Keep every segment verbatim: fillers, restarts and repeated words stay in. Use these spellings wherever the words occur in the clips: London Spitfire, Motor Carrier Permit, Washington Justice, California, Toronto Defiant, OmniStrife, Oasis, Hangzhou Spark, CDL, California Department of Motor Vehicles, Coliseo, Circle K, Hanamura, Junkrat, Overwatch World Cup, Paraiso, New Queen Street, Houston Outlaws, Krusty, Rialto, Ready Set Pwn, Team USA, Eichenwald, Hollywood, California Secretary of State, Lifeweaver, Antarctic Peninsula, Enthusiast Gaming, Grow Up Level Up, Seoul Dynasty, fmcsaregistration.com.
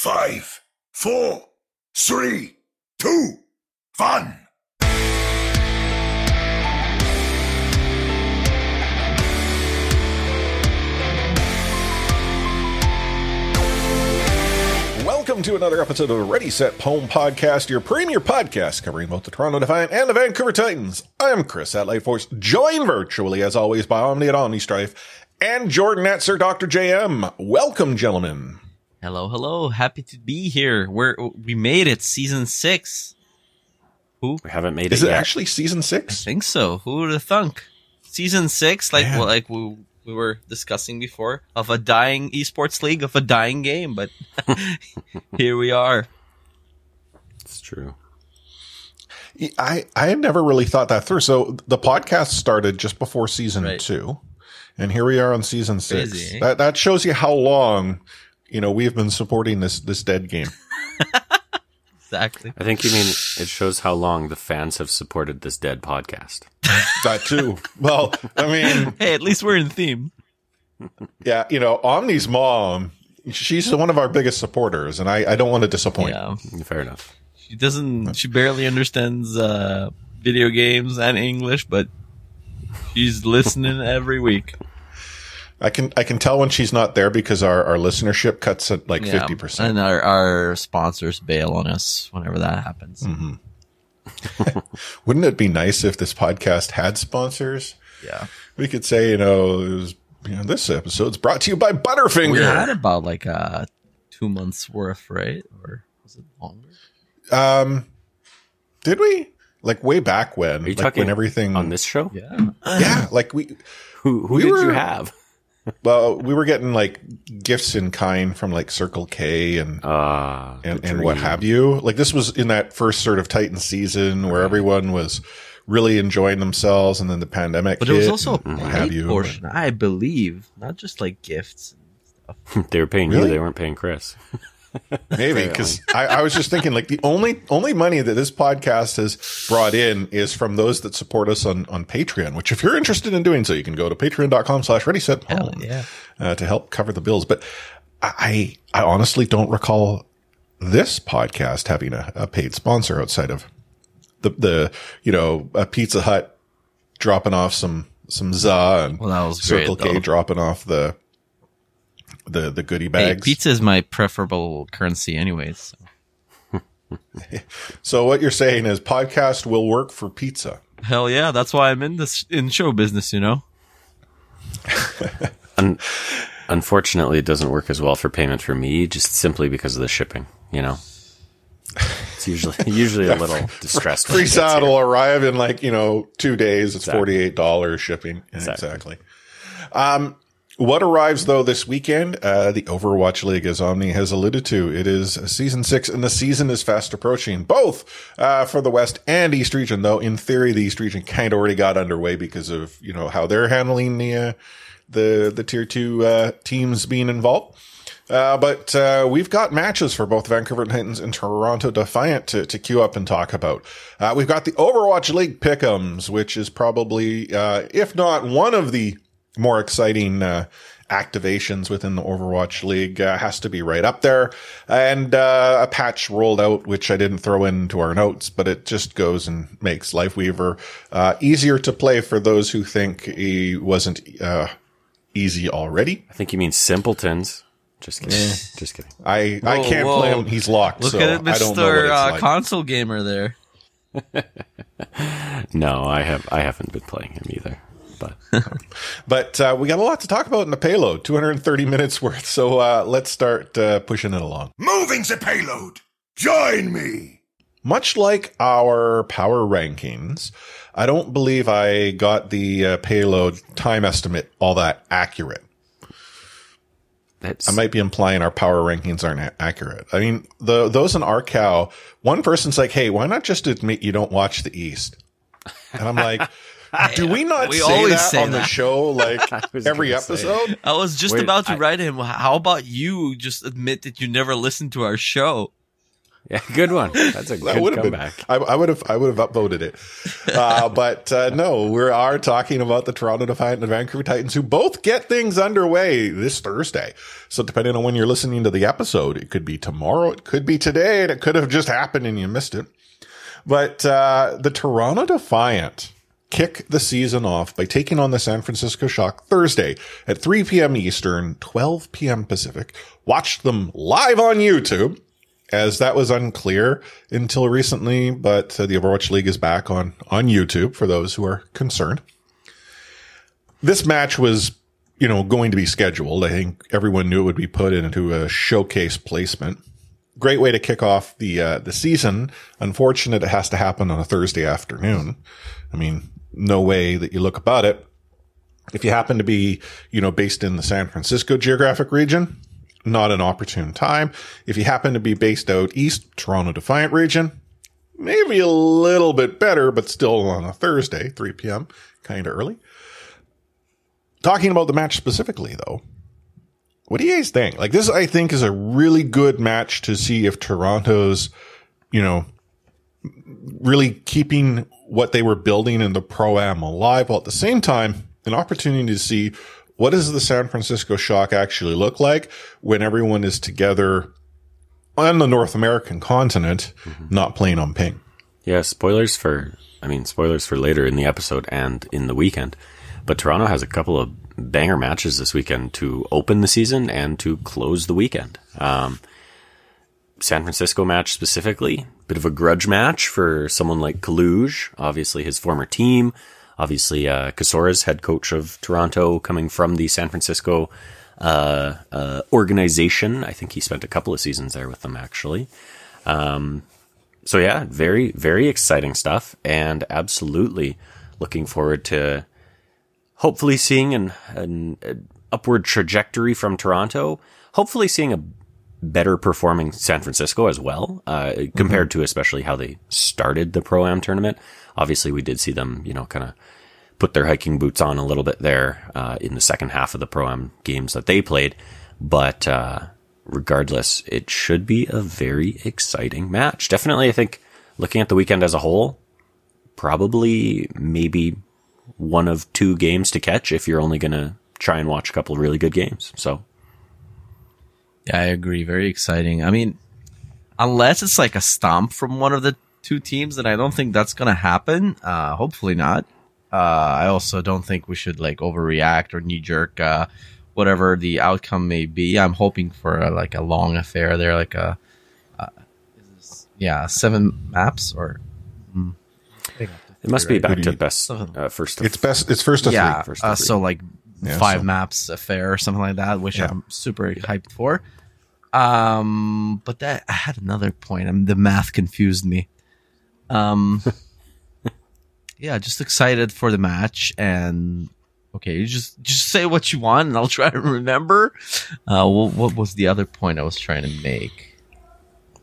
five, four, three, two, one. Welcome to another episode of the Ready Set Pwn podcast, your premier podcast covering both the Toronto Defiant and the Vancouver Titans. I'm Chris at Lyte Force, joined virtually as always by Omni at OmniStrife and Jordan at Sir Doctor J M. Welcome, gentlemen. Hello, hello. Happy to be here. We're we made it, season six. Who we haven't made Is it? Is it yet. Actually season six? I think so. Who would have thunk? Season six, like well, like we. we were discussing before, of a dying esports league, of a dying game, but here we are. It's true. I I had never really thought that through. So the podcast started just before season right. two, and here we are on season six. Crazy, eh? That that shows you how long, you know, we've been supporting this this dead game. Exactly. I think you mean it shows how long the fans have supported this dead podcast. That too. Well, I mean, hey, at least we're in theme. Yeah, you know, Omni's mom, she's one of our biggest supporters, and I, I don't want to disappoint. Yeah, fair enough. She doesn't. She barely understands uh, video games and English, but she's listening every week. I can I can tell when she's not there because our, our listenership cuts at like fifty yeah, percent, and our, our sponsors bail on us whenever that happens. Mm-hmm. Wouldn't it be nice if this podcast had sponsors? Yeah, we could say, you know, it was, you know, this episode's brought to you by Butterfinger. We had about like a two months worth, right? Or was it longer? Um, did we like way back when? Are you like talking when everything on this show? Yeah, yeah. Like we who who we did were, you have? Well, we were getting like gifts in kind from like Circle K and uh, and, and what have you. Like this was in that first sort of Titan season where everyone was really enjoying themselves, and then the pandemic. But it was also a paid portion, but I believe, not just like gifts and stuff. They were paying really? you; they weren't paying Chris. Maybe because I, I was just thinking, like the only only money that this podcast has brought in is from those that support us on, on Patreon. Which, if you're interested in doing so, you can go to patreon dot com slash ready set pwn yeah. uh, to help cover the bills. But I I honestly don't recall this podcast having a, a paid sponsor outside of the the you know a Pizza Hut dropping off some some za and well, that was Circle great, K though. dropping off the. The, the goodie bags. Hey, pizza is my preferable currency anyways. So. So what you're saying is podcast will work for pizza. Hell yeah. That's why I'm in this in show business, you know. Un- unfortunately, it doesn't work as well for payment for me just simply because of the shipping, you know. It's usually usually yeah, a little distressed. Free salad will arrive in like, you know, two days. It's exactly. forty-eight dollars shipping. Exactly. exactly. Um, What arrives, though, this weekend, uh, the Overwatch League, as Omni has alluded to. It is Season six, and the season is fast approaching, both uh, for the West and East region, though, in theory, the East region kind of already got underway because of, you know, how they're handling the uh, the, the Tier two uh, teams being involved. Uh, but uh, we've got matches for both Vancouver Titans and Toronto Defiant to, to queue up and talk about. Uh, we've got the Overwatch League Pick'ems, which is probably, uh, if not one of the more exciting uh, activations within the Overwatch League uh, has to be right up there. And uh, a patch rolled out, which I didn't throw into our notes, but it just goes and makes Lifeweaver uh, easier to play for those who think he wasn't uh, easy already. I think you mean simpletons. Just kidding. Eh. Just kidding. I, whoa, I can't whoa. play him. He's locked. Look so at it, Mister I don't know what it's uh, like. Console gamer there. No, I have I haven't been playing him either. But, but uh, we got a lot to talk about in the payload, two hundred thirty minutes worth. So uh, let's start uh, pushing it along. Moving the payload. Join me. Much like our power rankings, I don't believe I got the uh, payload time estimate all that accurate. That's... I might be implying our power rankings aren't a- accurate. I mean, the those in our cow, one person's like, hey, why not just admit you don't watch the East? And I'm like... Do we not we say that say on that. the show, like, every episode? I was just Wait, about to I, write him, how about you just admit that you never listened to our show? Yeah, good one. That's a that good comeback. Been, I, I would have I would have upvoted it. Uh, but uh, no, we are talking about the Toronto Defiant and Vancouver Titans, who both get things underway this Thursday. So depending on when you're listening to the episode, it could be tomorrow, it could be today, and it could have just happened and you missed it. But uh, the Toronto Defiant kick the season off by taking on the San Francisco Shock Thursday at three p.m. Eastern, twelve p.m. Pacific. Watch them live on YouTube, as that was unclear until recently, but uh, the Overwatch League is back on, on YouTube for those who are concerned. This match was, you know, going to be scheduled. I think everyone knew it would be put into a showcase placement. Great way to kick off the, uh, the season. Unfortunate it has to happen on a Thursday afternoon. I mean, no way that you look about it. If you happen to be, you know, based in the San Francisco geographic region, not an opportune time. If you happen to be based out east, Toronto Defiant region, maybe a little bit better, but still on a Thursday, three p.m., kind of early. Talking about the match specifically, though, what do you guys think? Like, this, I think, is a really good match to see if Toronto's, you know, really keeping what they were building in the Pro-Am alive, while at the same time, an opportunity to see what does the San Francisco Shock actually look like when everyone is together on the North American continent, mm-hmm. not playing on ping? Yeah, spoilers for, I mean, spoilers for later in the episode and in the weekend. But Toronto has a couple of banger matches this weekend to open the season and to close the weekend. Um, San Francisco match specifically, bit of a grudge match for someone like Kaluj, obviously his former team. Obviously, uh, Kasora's head coach of Toronto, coming from the San Francisco uh, uh, organization. I think he spent a couple of seasons there with them, actually. Um, so, yeah, very, very exciting stuff. And absolutely looking forward to hopefully seeing an, an, an upward trajectory from Toronto. Hopefully seeing a better performing San Francisco as well, uh, mm-hmm. compared to especially how they started the Pro-Am tournament. Obviously, we did see them, you know, kind of put their hiking boots on a little bit there uh, in the second half of the Pro-Am games that they played. But uh, regardless, it should be a very exciting match. Definitely, I think, looking at the weekend as a whole, probably maybe one of two games to catch if you're only going to try and watch a couple of really good games. So, yeah, I agree. Very exciting. I mean, unless it's like a stomp from one of the two teams, and I don't think that's going to happen. Uh, hopefully not. Uh, I also don't think we should like overreact or knee jerk, uh, whatever the outcome may be. I'm hoping for uh, like a long affair there, like a, uh, is this, yeah, seven maps or. Mm, it must be right? Back to best uh, first. Of it's best. It's first of yeah, three. First of uh, three. So like yeah, five so. maps affair or something like that, which yeah. I'm super yeah. hyped for. Um, but that I had another point. I mean, the math confused me. Um, yeah, just excited for the match, and okay, you just just say what you want, and I'll try to remember. Uh, what, what was the other point I was trying to make?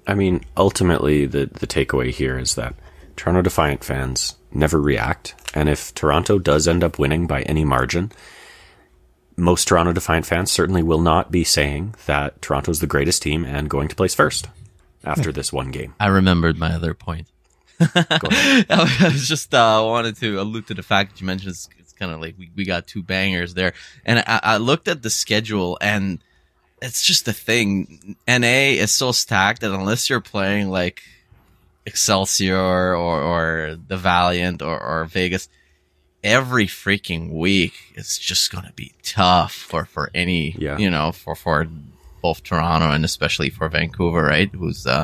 I mean, ultimately, the the takeaway here is that Toronto Defiant fans never react, and if Toronto does end up winning by any margin, most Toronto Defiant fans certainly will not be saying that Toronto's the greatest team and going to place first after this one game. I remembered my other point. I just uh, wanted to allude to the fact that you mentioned it's, it's kind of like we, we got two bangers there. And I, I looked at the schedule, and it's just a thing. N A is so stacked that unless you're playing like Excelsior or, or the Valiant or, or Vegas, every freaking week it's just going to be tough for, for any, yeah. you know, for, for both Toronto and especially for Vancouver, right? Who's, uh,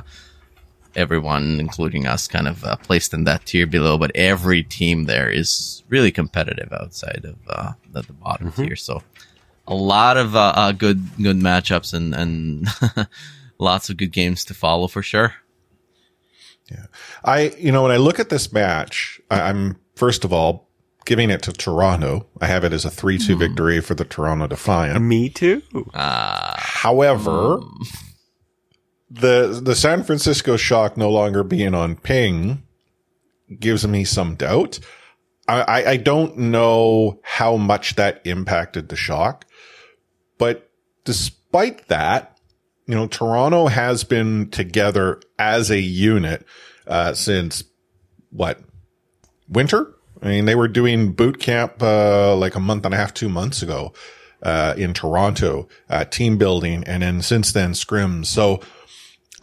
everyone, including us, kind of uh, placed in that tier below, but every team there is really competitive outside of uh, the, the bottom mm-hmm. tier. So a lot of uh, uh, good good matchups and, and lots of good games to follow for sure. Yeah, I you know, when I look at this match, I'm, first of all, giving it to Toronto. I have it as a three two mm. victory for the Toronto Defiant. Me too. Uh, However... Um. The the San Francisco Shock no longer being on ping gives me some doubt. I, I, I don't know how much that impacted the Shock. But despite that, you know, Toronto has been together as a unit uh, since what, winter? I mean, they were doing boot camp uh, like a month and a half, two months ago uh, in Toronto, uh, team building, and then since then scrims. So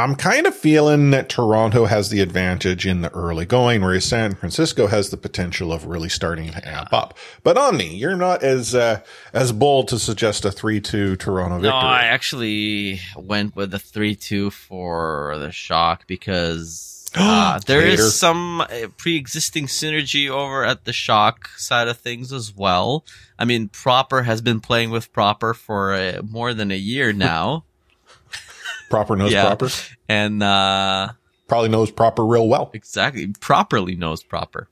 I'm kind of feeling that Toronto has the advantage in the early going, whereas San Francisco has the potential of really starting to amp up. But Omni, you're not as uh, as bold to suggest a three two Toronto victory. No, I actually went with the three two for the Shock because uh, there Later. is some pre-existing synergy over at the Shock side of things as well. I mean, Proper has been playing with Proper for uh, more than a year now. Proper knows yeah. Proper. And, uh. Probably knows Proper real well. Exactly. Properly knows Proper.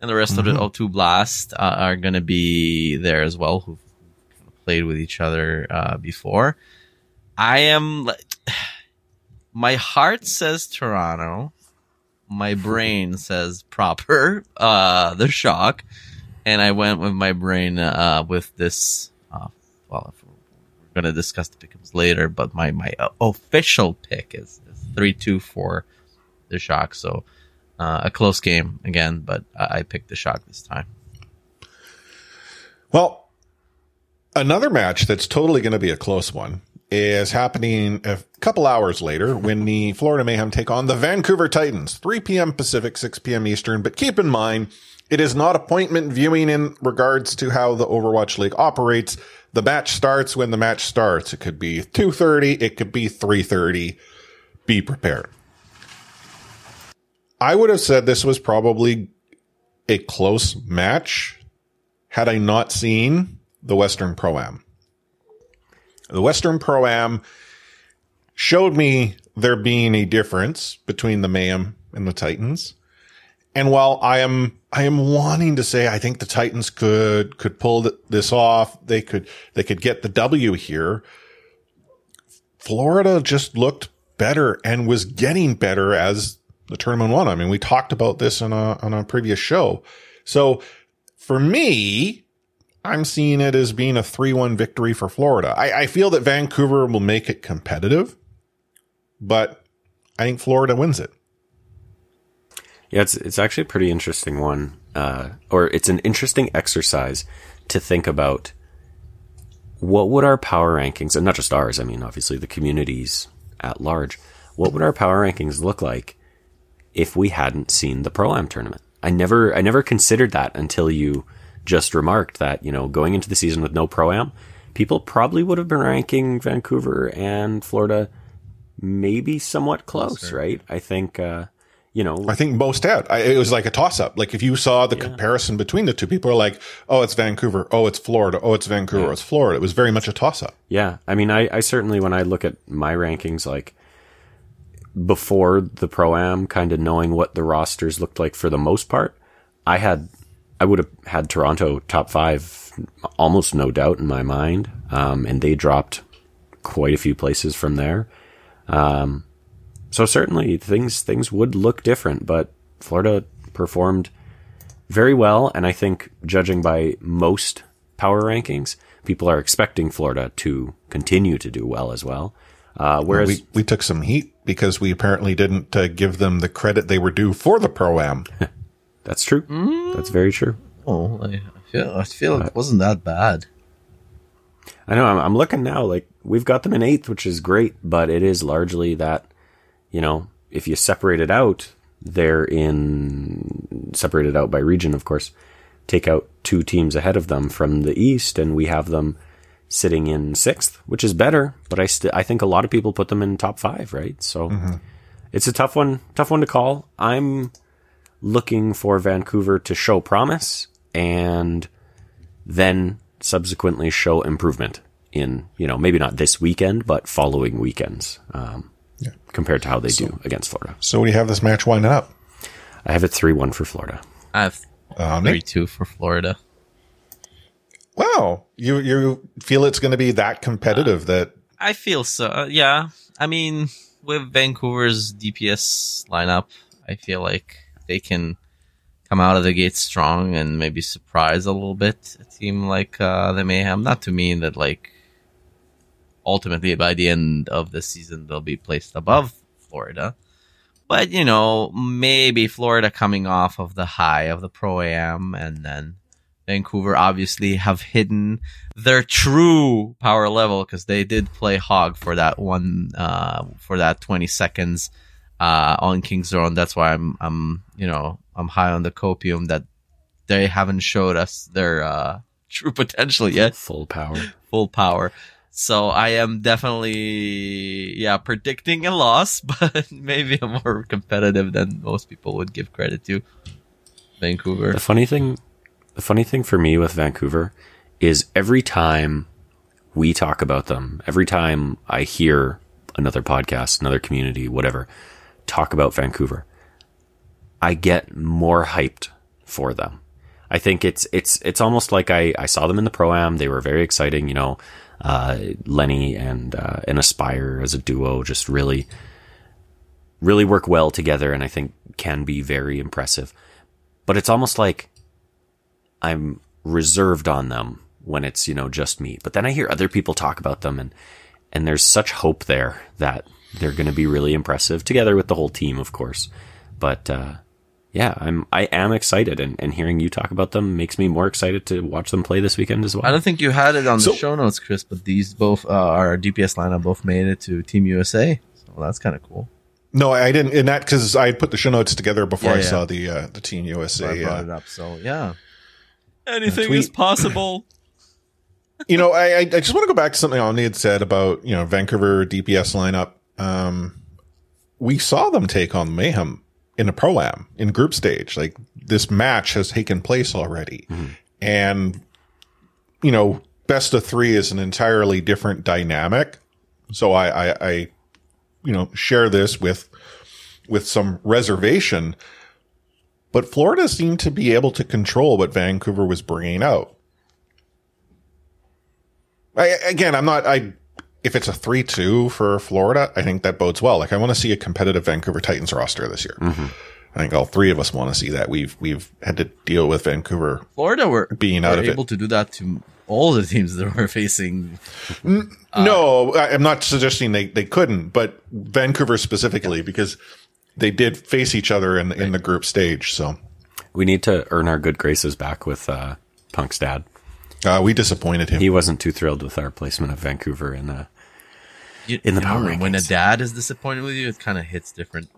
And the rest mm-hmm. of the O two Blast uh, are gonna be there as well, who've played with each other, uh, before. I am, my heart says Toronto. My brain says Proper, uh, the Shock. And I went with my brain, uh, with this, uh, well, going to discuss the pickups later, but my my official pick is three two for the Shock. So uh, a close game again, but I picked the Shock this time. Well, another match that's totally going to be a close one is happening a couple hours later when the Florida Mayhem take on the Vancouver Titans, three p.m. Pacific, six p.m. Eastern. But keep in mind, it is not appointment viewing in regards to how the Overwatch League operates. The match starts when the match starts. It could be two thirty. It could be three thirty. Be prepared. I would have said this was probably a close match had I not seen the Western Pro-Am. The Western Pro-Am showed me there being a difference between the Mayhem and the Titans. And while I am I am wanting to say I think the Titans could could pull this off, they could they could get the W here, Florida just looked better and was getting better as the tournament won. I mean, we talked about this on a on a previous show. So for me, I'm seeing it as being a three one victory for Florida. I, I feel that Vancouver will make it competitive, but I think Florida wins it. Yeah, it's it's actually a pretty interesting one, uh, or it's an interesting exercise to think about what would our power rankings, and not just ours, I mean, obviously the communities at large, what would our power rankings look like if we hadn't seen the Pro-Am tournament? I never I never considered that until you just remarked that, you know, going into the season with no Pro-Am, people probably would have been ranking Vancouver and Florida maybe somewhat close, sure. right? I think... Uh, You know, I think most had. I, it was like a toss up. Like if you saw the yeah. comparison between the two, people are like, oh, it's Vancouver. Oh, it's Florida. Oh, it's Vancouver. Yeah. It's Florida. It was very much a toss up. Yeah. I mean, I, I certainly, when I look at my rankings, like before the Pro-Am, kind of knowing what the rosters looked like for the most part, I had, I would have had Toronto top five, almost no doubt in my mind. Um, and they dropped quite a few places from there. Um, So certainly things things would look different, but Florida performed very well, and I think judging by most power rankings, people are expecting Florida to continue to do well as well. Uh, whereas we, we took some heat because we apparently didn't uh, give them the credit they were due for the Pro-Am. That's true. Mm. That's very true. Oh, I feel I feel uh, it wasn't that bad. I know. I'm, I'm looking now. Like we've got them in eighth, which is great, but it is largely that. You know, if you separate it out, they're in, separated out by region, of course, take out two teams ahead of them from the East, and we have them sitting in sixth, which is better, but I st- I think a lot of people put them in top five, right? So mm-hmm. it's a tough one, tough one to call. I'm looking for Vancouver to show promise and then subsequently show improvement in, you know, maybe not this weekend, but following weekends. Um, Yeah. Compared to how they so, do against Florida. So we have this match winding up. I have it three one for Florida. I have three two um, for Florida. Wow. You you feel it's going to be that competitive? Uh, that I feel so. Uh, yeah. I mean, with Vancouver's D P S lineup, I feel like they can come out of the gate strong and maybe surprise a little bit a team like uh, the Mayhem. Not to mean that like ultimately by the end of the season, they'll be placed above Florida. But, you know, maybe Florida coming off of the high of the Pro-Am, and then Vancouver obviously have hidden their true power level because they did play Hog for that one, uh, for that twenty seconds uh, on King's Throne. That's why I'm, I'm, you know, I'm high on the copium that they haven't showed us their uh, true potential yet. Full power. Full power. So I am definitely, yeah, predicting a loss, but maybe I'm more competitive than most people would give credit to. Vancouver. The funny thing, the funny thing for me with Vancouver is every time we talk about them, every time I hear another podcast, another community, whatever, talk about Vancouver, I get more hyped for them. I think it's it's it's almost like I, I saw them in the Pro-Am. They were very exciting, you know. Uh, Lenny and uh, and Aspire as a duo just really, really work well together, and I think can be very impressive. But it's almost like I'm reserved on them when it's, you know, just me. But then I hear other people talk about them, and and there's such hope there that they're going to be really impressive together with the whole team, of course. But uh, yeah, I'm I am excited, and, and hearing you talk about them makes me more excited to watch them play this weekend as well. I don't think you had it on so, the show notes, Chris, but these both uh, our D P S lineup both made it to Team U S A, so that's kind of cool. No, I didn't, and that because I put the show notes together before yeah, I yeah. saw the uh, the Team U S A. So I brought uh, it up, so yeah, anything is possible. You know, I I just want to go back to something Omni had said about, you know, Vancouver D P S lineup. Um, we saw them take on Mayhem in a Pro-Am in group stage. Like, this match has taken place already. Mm. And, you know, best of three is an entirely different dynamic. So I, I, I, you know, share this with, with some reservation, but Florida seemed to be able to control what Vancouver was bringing out. I, again, I'm not, I, if it's a three two for Florida, I think that bodes well. Like, I want to see a competitive Vancouver Titans roster this year. Mm-hmm. I think all three of us want to see that. We've we've had to deal with Vancouver. Florida were being out were of able it. to do that to all the teams that were facing. N- uh, no, I'm not suggesting they, they couldn't, but Vancouver specifically, because they did face each other in, right. in the group stage. So we need to earn our good graces back with uh, Punk's dad. Uh, we disappointed him. He wasn't too thrilled with our placement of Vancouver in the you, in the power rankings. When a dad is disappointed with you, it kind of hits different.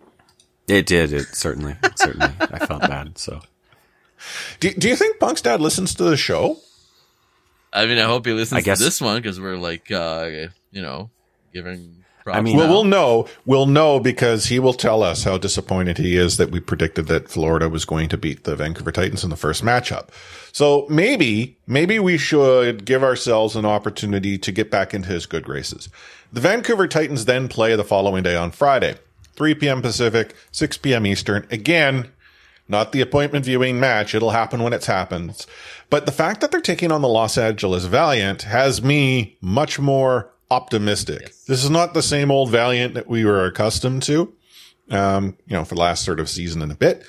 It did. It certainly, it certainly. I felt bad. So, do do you think Punk's dad listens to the show? I mean, I hope he listens I guess, to this one because we're like, uh, you know, giving. Props I mean, well, out. we'll know. We'll know because he will tell us how disappointed he is that we predicted that Florida was going to beat the Vancouver Titans in the first matchup. So maybe, maybe we should give ourselves an opportunity to get back into his good graces. The Vancouver Titans then play the following day on Friday, three p.m. Pacific, six p.m. Eastern. Again, not the appointment viewing match. It'll happen when it happens. But the fact that they're taking on the Los Angeles Valiant has me much more optimistic. Yes. This is not the same old Valiant that we were accustomed to, um, you know, for the last sort of season and a bit.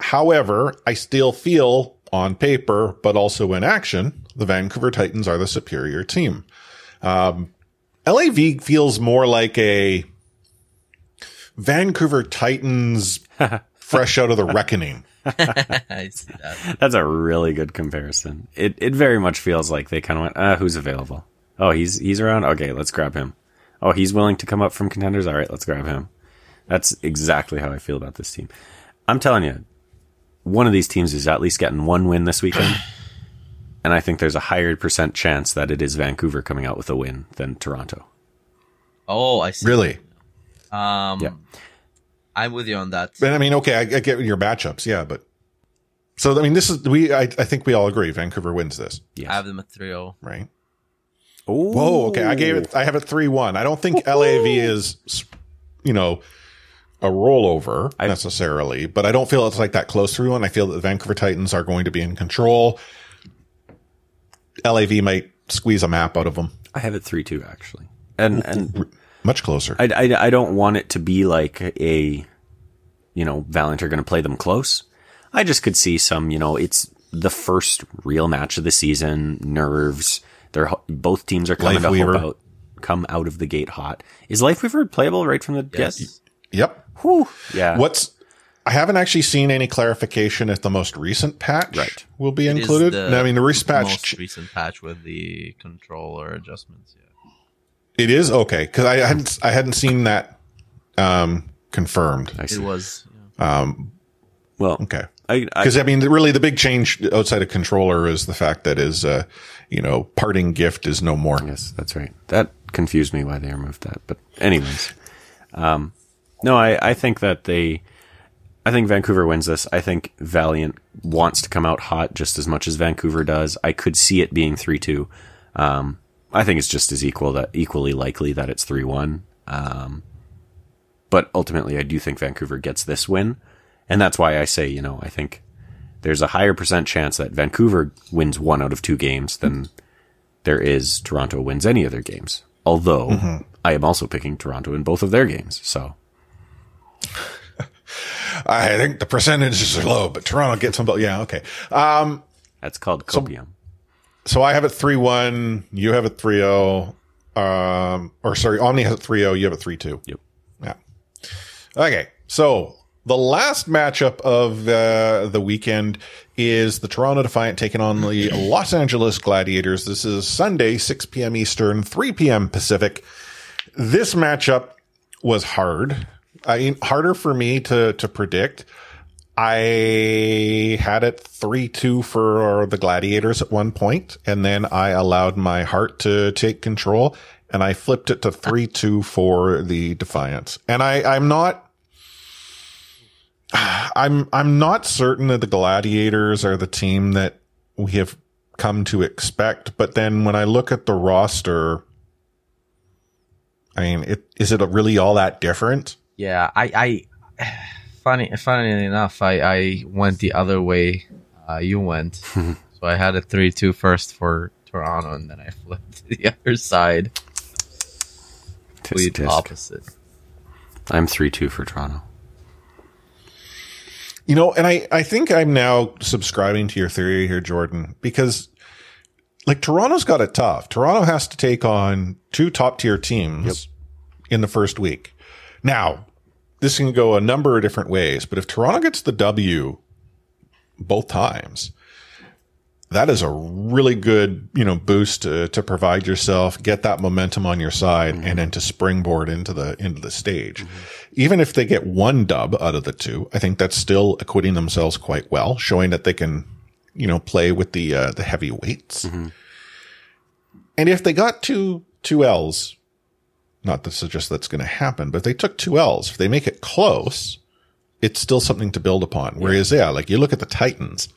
However, I still feel on paper, but also in action, the Vancouver Titans are the superior team. Um, L A V feels more like a Vancouver Titans fresh out of the reckoning. I see that. That's a really good comparison. It it very much feels like they kind of went, uh, who's available? Oh, he's he's around? Okay, let's grab him. Oh, he's willing to come up from contenders? All right, let's grab him. That's exactly how I feel about this team. I'm telling you, one of these teams is at least getting one win this weekend, and I think there's a higher percent chance that it is Vancouver coming out with a win than Toronto. Oh, I see. Really? Um, yeah. I'm with you on that. But I mean, okay, I, I get your matchups, yeah, but... So, I mean, this is... we. I, I think we all agree Vancouver wins this. Yes. I have them at three oh. Right. Ooh. Whoa, okay. I gave it. I have it three one. I don't think Ooh. L A V is, you know, a rollover I, necessarily, but I don't feel it's like that close three one. I feel that the Vancouver Titans are going to be in control. L A V might squeeze a map out of them. I have it three two actually, and and much closer. I, I I don't want it to be like a, you know, Valiant are going to play them close. I just could see some, you know, it's the first real match of the season, nerves. They're both teams are coming Lifeweaver. to hope out, come out of the gate hot. Is Lifeweaver playable right from the yes. get? Yep. Whew. Yeah. What's I haven't actually seen any clarification if the most recent patch right. will be it included. The, I mean, the recent patch, most recent patch with the controller adjustments. Yeah. It is okay because I hadn't I hadn't seen that um, confirmed. It was. Yeah. Um, well, okay. Because I, I, I mean, really, the big change outside of controller is the fact that is, uh, you know, parting gift is no more. Yes, that's right. That confused me why they removed that. But anyways, um, no, I, I think that they, I think Vancouver wins this. I think Valiant wants to come out hot just as much as Vancouver does. I could see it being three two. Um, I think it's just as equal that equally likely that it's three one. Um, but ultimately, I do think Vancouver gets this win. And that's why I say, you know, I think there's a higher percent chance that Vancouver wins one out of two games than there is Toronto wins any other games. Although mm-hmm. I am also picking Toronto in both of their games. So I think the percentages are low, but Toronto gets them. But yeah, okay. Um, that's called copium. So, so I have it three one. You have it three oh. Um, or sorry, Omni has it three oh. You have it three two. Yep. Yeah. Okay. So. The last matchup of uh, the weekend is the Toronto Defiant taking on the Los Angeles Gladiators. This is Sunday, six p.m. Eastern, three p.m. Pacific. This matchup was hard. I mean, harder for me to, to predict. I had it three two for the Gladiators at one point, and then I allowed my heart to take control, and I flipped it to three two for the Defiant. And I, I'm not... I'm I'm not certain that the Gladiators are the team that we have come to expect, but then when I look at the roster, I mean, it, is it really all that different? Yeah, I, I funny funny enough, I, I went the other way uh, you went, so I had a three two first for Toronto, and then I flipped to the other side, complete opposite. I'm three two for Toronto. You know, and I, I think I'm now subscribing to your theory here, Jordan, because like Toronto's got it tough. Toronto has to take on two top tier teams yep. in the first week. Now, this can go a number of different ways, but if Toronto gets the W both times, that is a really good, you know, boost to, to provide yourself, get that momentum on your side, mm-hmm. and then to springboard into the into the stage. Mm-hmm. Even if they get one dub out of the two, I think that's still acquitting themselves quite well, showing that they can, you know, play with the uh, the heavy weights. Mm-hmm. And if they got two two L's, not to suggest that's going to happen, but if they took two L's, if they make it close, it's still something to build upon. Whereas, yeah, like you look at the Titans.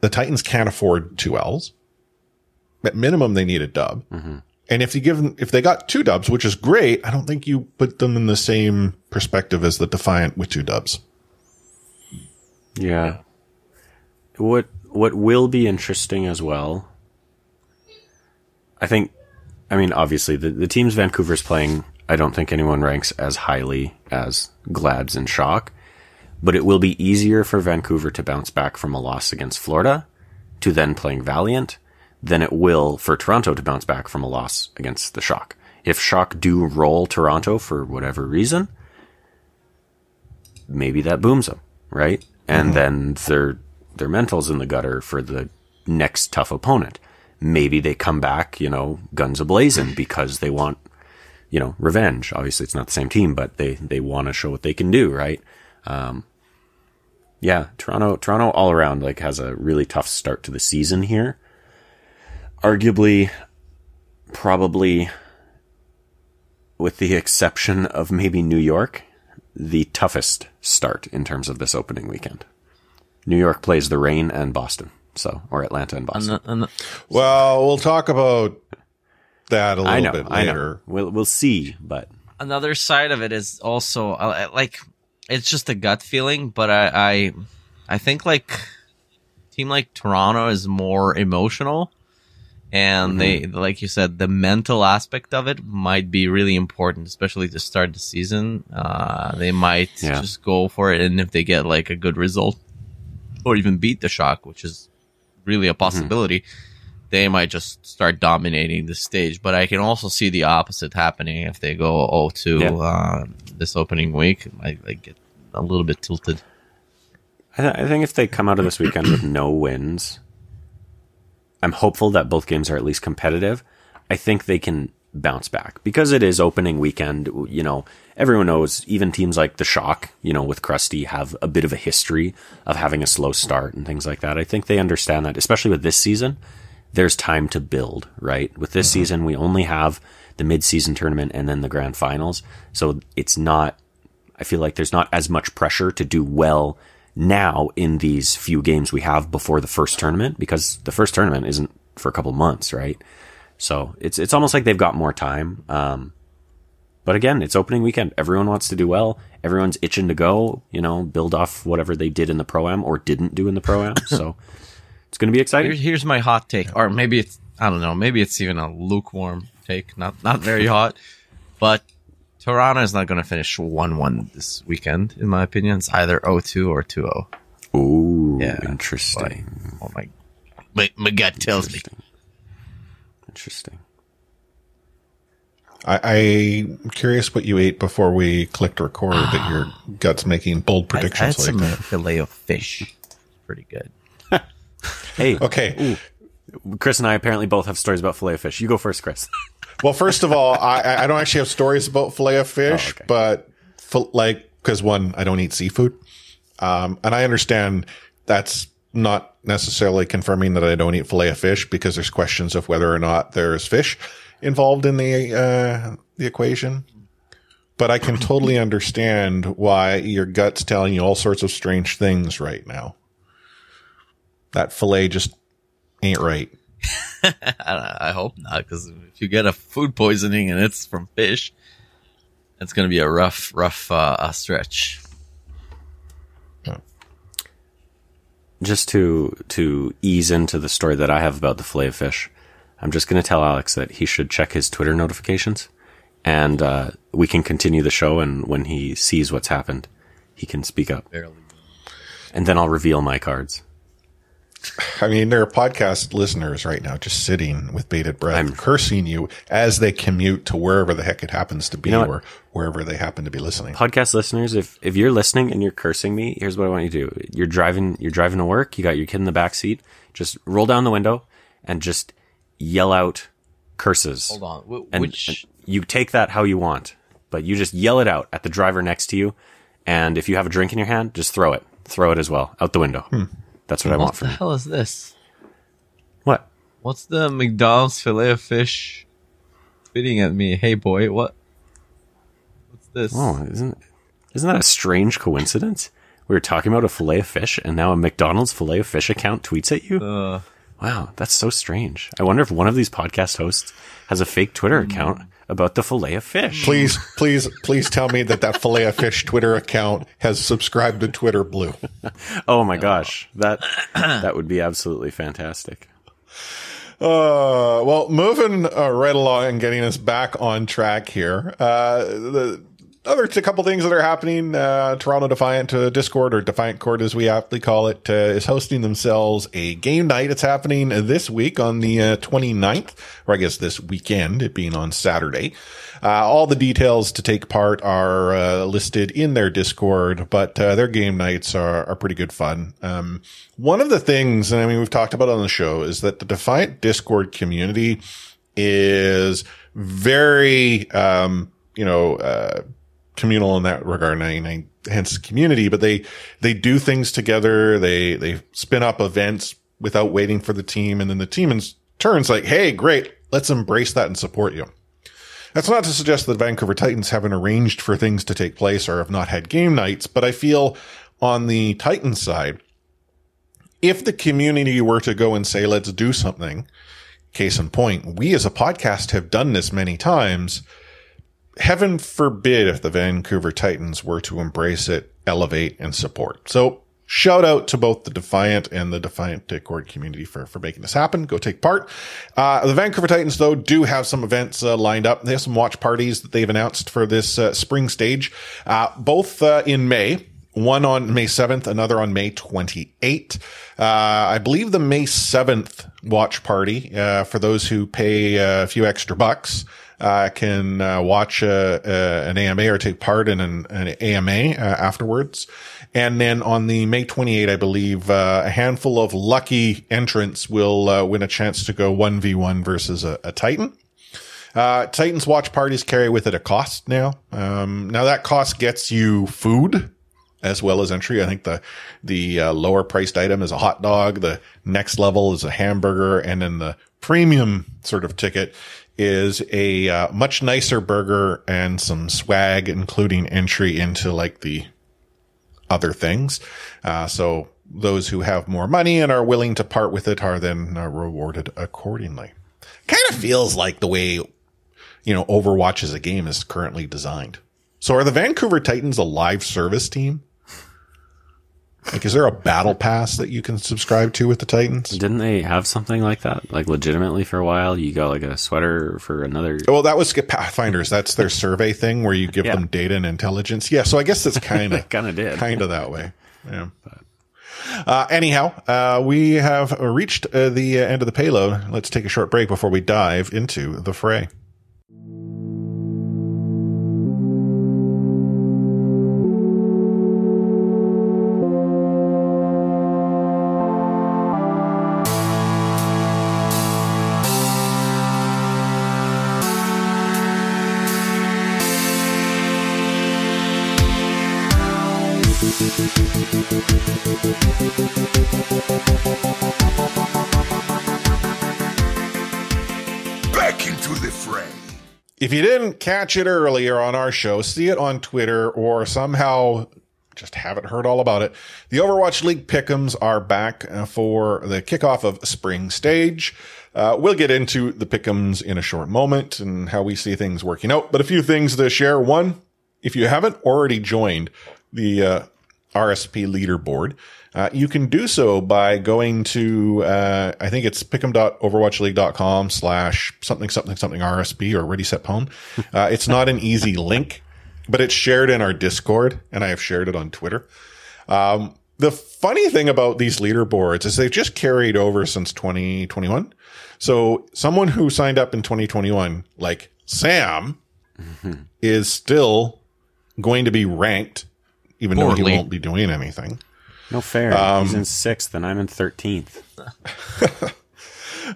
The Titans can't afford two L's. At minimum, they need a dub. Mm-hmm. And if you give them, if they got two dubs, which is great, I don't think you put them in the same perspective as the Defiant with two dubs. Yeah. What what will be interesting as well, I think, I mean, obviously, the, the teams Vancouver's playing, I don't think anyone ranks as highly as Glads and Shock. But it will be easier for Vancouver to bounce back from a loss against Florida to then playing Valiant than it will for Toronto to bounce back from a loss against the Shock. If Shock do roll Toronto for whatever reason, maybe that booms them, right? And mm-hmm. then their their mental's in the gutter for the next tough opponent. Maybe they come back, you know, guns a-blazing because they want, you know, revenge. Obviously, it's not the same team, but they, they want to show what they can do, right? Um, yeah, Toronto, Toronto all around, like, has a really tough start to the season here. Arguably, probably, with the exception of maybe New York, the toughest start in terms of this opening weekend. New York plays the Rain and Boston, so, or Atlanta and Boston. I'm not, I'm not, well, we'll talk about that a little I know, bit later. I know. We'll, we'll see, but. Another side of it is also, like, it's just a gut feeling, but I, I, I think like a team like Toronto is more emotional, and mm-hmm. they, like you said, the mental aspect of it might be really important, especially to start the season. Uh, they might yeah. just go for it, and if they get like a good result, or even beat the Shock, which is really a possibility, mm-hmm. they might just start dominating the stage. But I can also see the opposite happening if they go oh two yeah. uh, this opening week. I, I get a little bit tilted. I, th- I think if they come out of this weekend with no wins, I'm hopeful that both games are at least competitive. I think they can bounce back because it is opening weekend. You know, everyone knows even teams like the Shock, you know, with Krusty have a bit of a history of having a slow start and things like that. I think they understand that, especially with this season. There's time to build, right? With this mm-hmm. season, we only have the mid-season tournament and then the grand finals. So it's not, I feel like there's not as much pressure to do well now in these few games we have before the first tournament, because the first tournament isn't for a couple months, right? So it's it's almost like they've got more time. Um, but again, it's opening weekend. Everyone wants to do well. Everyone's itching to go, you know, build off whatever they did in the Pro-Am or didn't do in the Pro-Am. So... It's going to be exciting. Here's my hot take, or maybe it's, I don't know, maybe it's even a lukewarm take, not not very hot, but Toronto is not going to finish one one this weekend, in my opinion. It's either oh two or two oh. Ooh, yeah, interesting. But, oh my, my, my gut tells me. Interesting. I, I'm curious what you ate before we clicked record ah, that your gut's making bold predictions. I had some like that. Filet of fish. Pretty good. Hey, okay. Ooh. Chris and I apparently both have stories about filet of fish. You go first, Chris. Well, first of all, I, I don't actually have stories about filet of fish, oh, okay. but fil- like, because one, I don't eat seafood. Um, and I understand that's not necessarily confirming that I don't eat filet of fish, because there's questions of whether or not there's fish involved in the, uh, the equation. But I can totally understand why your gut's telling you all sorts of strange things right now. That filet just ain't right. I hope not, because if you get a food poisoning and it's from fish, it's going to be a rough, rough uh, stretch. Just to to ease into the story that I have about the filet of fish, I'm just going to tell Alex that he should check his Twitter notifications, and uh, we can continue the show, and when he sees what's happened, he can speak up. Barely. And then I'll reveal my cards. I mean, there are podcast listeners right now just sitting with bated breath, I'm, cursing you as they commute to wherever the heck it happens to be, you know, or wherever they happen to be listening. Podcast listeners, if, if you're listening and you're cursing me, here's what I want you to do. You're driving, you're driving to work. You got your kid in the backseat. Just roll down the window and just yell out curses. Hold on. Wh- and, which? And you take that how you want, but you just yell it out at the driver next to you. And if you have a drink in your hand, just throw it. Throw it as well out the window. Hmm. That's what I want for you. What the hell is this? What? What's the McDonald's filet of fish spitting at me? Hey, boy, what? What's this? Oh, isn't isn't that a strange coincidence? We were talking about a filet of fish, and now a McDonald's filet of fish account tweets at you? Uh, wow, that's so strange. I wonder if one of these podcast hosts has a fake Twitter account about the filet of fish. Please, please, please tell me that that filet of fish Twitter account has subscribed to Twitter Blue. Oh my gosh, that that would be absolutely fantastic. Uh, well, moving uh, right along and getting us back on track here. Uh, the other t- couple things that are happening: uh, Toronto Defiant uh, Discord, or Defiant Court as we aptly call it, uh, is hosting themselves a game night. It's happening this week on the uh, twenty-ninth. Or I guess this weekend, it being on Saturday. Uh, all the details to take part are uh, listed in their Discord, but uh, their game nights are, are pretty good fun. Um, one of the things, and I mean, we've talked about on the show, is that the Defiant Discord community is very, um, you know, uh, communal in that regard, and I, hence community, but they, they do things together. They, they spin up events without waiting for the team. And then the team is, turns like, hey, great, let's embrace that and support you. That's not to suggest that Vancouver Titans haven't arranged for things to take place or have not had game nights, but I feel on the Titans side, if the community were to go and say, let's do something, case in point, we as a podcast have done this many times. Heaven forbid if the Vancouver Titans were to embrace it, elevate, and support. So, shout out to both the Defiant and the Defiant Discord community for, for making this happen. Go take part. Uh, the Vancouver Titans, though, do have some events uh, lined up. They have some watch parties that they've announced for this uh, spring stage, uh, both uh, in May one on May seventh, another on May twenty-eighth. Uh, I believe the May seventh watch party, uh, for those who pay a few extra bucks, uh, can, uh, watch, uh, uh, an A M A or take part in an, an A M A, uh, afterwards. And then on the May twenty-eighth, I believe, uh, a handful of lucky entrants will, uh, win a chance to go one v one versus a, a Titan. Uh, Titans watch parties carry with it a cost now. Um, now that cost gets you food as well as entry. I think the, the, uh, lower priced item is a hot dog. The next level is a hamburger. And then the premium sort of ticket is a uh, much nicer burger and some swag, including entry into like the other things. Uh, so those who have more money and are willing to part with it are then uh, rewarded accordingly. Kind of feels like the way, you know, Overwatch as a game is currently designed. So are the Vancouver Titans a live service team? Like, is there a battle pass that you can subscribe to with the Titans? Didn't they have something like that? Like, legitimately for a while, you got like a sweater for another. Well, that was Pathfinders. That's their survey thing where you give yeah. them data and intelligence. Yeah. So I guess it's kind of kind of did kind of that way. Yeah. But. Uh, anyhow, uh, we have reached uh, the uh, end of the payload. Let's take a short break before we dive into the fray. If you didn't catch it earlier on our show, see it on Twitter, or somehow just haven't heard all about it, the Overwatch League Pick'ems are back for the kickoff of Spring Stage. Uh, we'll get into the Pick'ems in a short moment and how we see things working out. But a few things to share. One, if you haven't already joined the uh, R S P leaderboard, Uh, you can do so by going to, uh, I think it's pick'em.overwatchleague.com slash something, something, something R S P or Ready Set Pwn. Uh, it's not an easy link, but it's shared in our Discord and I have shared it on Twitter. Um, the funny thing about these leaderboards is they've just carried over since twenty twenty-one. So someone who signed up in twenty twenty-one, like Sam, mm-hmm. is still going to be ranked, even Poorly. though he won't be doing anything. No fair. Um, He's in sixth and I'm in thirteenth.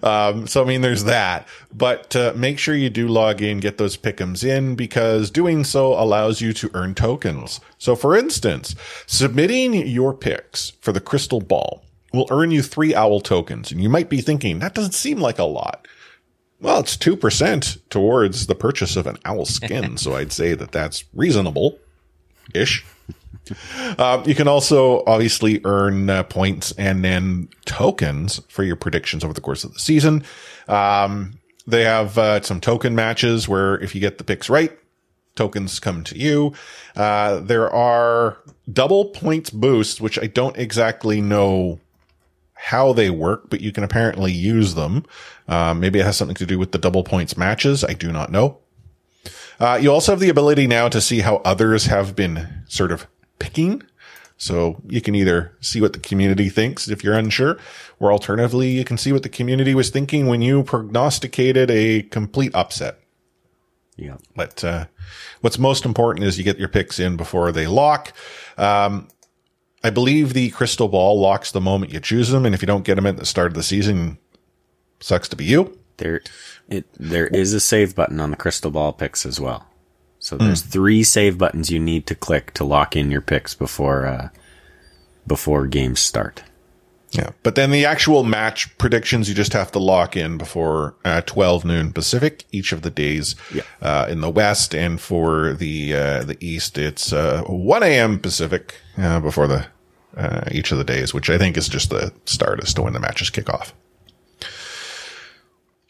um, so, I mean, there's that. But uh, make sure you do log in, get those pick'ems in, because doing so allows you to earn tokens. So, for instance, submitting your picks for the crystal ball will earn you three owl tokens. And you might be thinking, that doesn't seem like a lot. Well, it's two percent towards the purchase of an owl skin. So, I'd say that that's reasonable-ish. Uh, you can also obviously earn uh, points and then tokens for your predictions over the course of the season. Um, they have uh, some token matches where if you get the picks right, tokens come to you. Uh, there are double points boosts, which I don't exactly know how they work, but you can apparently use them. Uh, maybe it has something to do with the double points matches. I do not know. Uh, you also have the ability now to see how others have been sort of picking. So you can either see what the community thinks if you're unsure, or alternatively, you can see what the community was thinking when you prognosticated a complete upset. Yeah. But, uh, what's most important is you get your picks in before they lock. Um, I believe the crystal ball locks the moment you choose them. And if you don't get them at the start of the season, sucks to be you. There, it, there is a save button on the crystal ball picks as well. So there's mm. three save buttons you need to click to lock in your picks before uh, before games start. Yeah, but then the actual match predictions you just have to lock in before uh, twelve noon Pacific each of the days yeah. uh, in the West, and for the uh, the East it's uh, one a.m. Pacific uh, before the uh, each of the days, which I think is just the start as to when the matches kick off.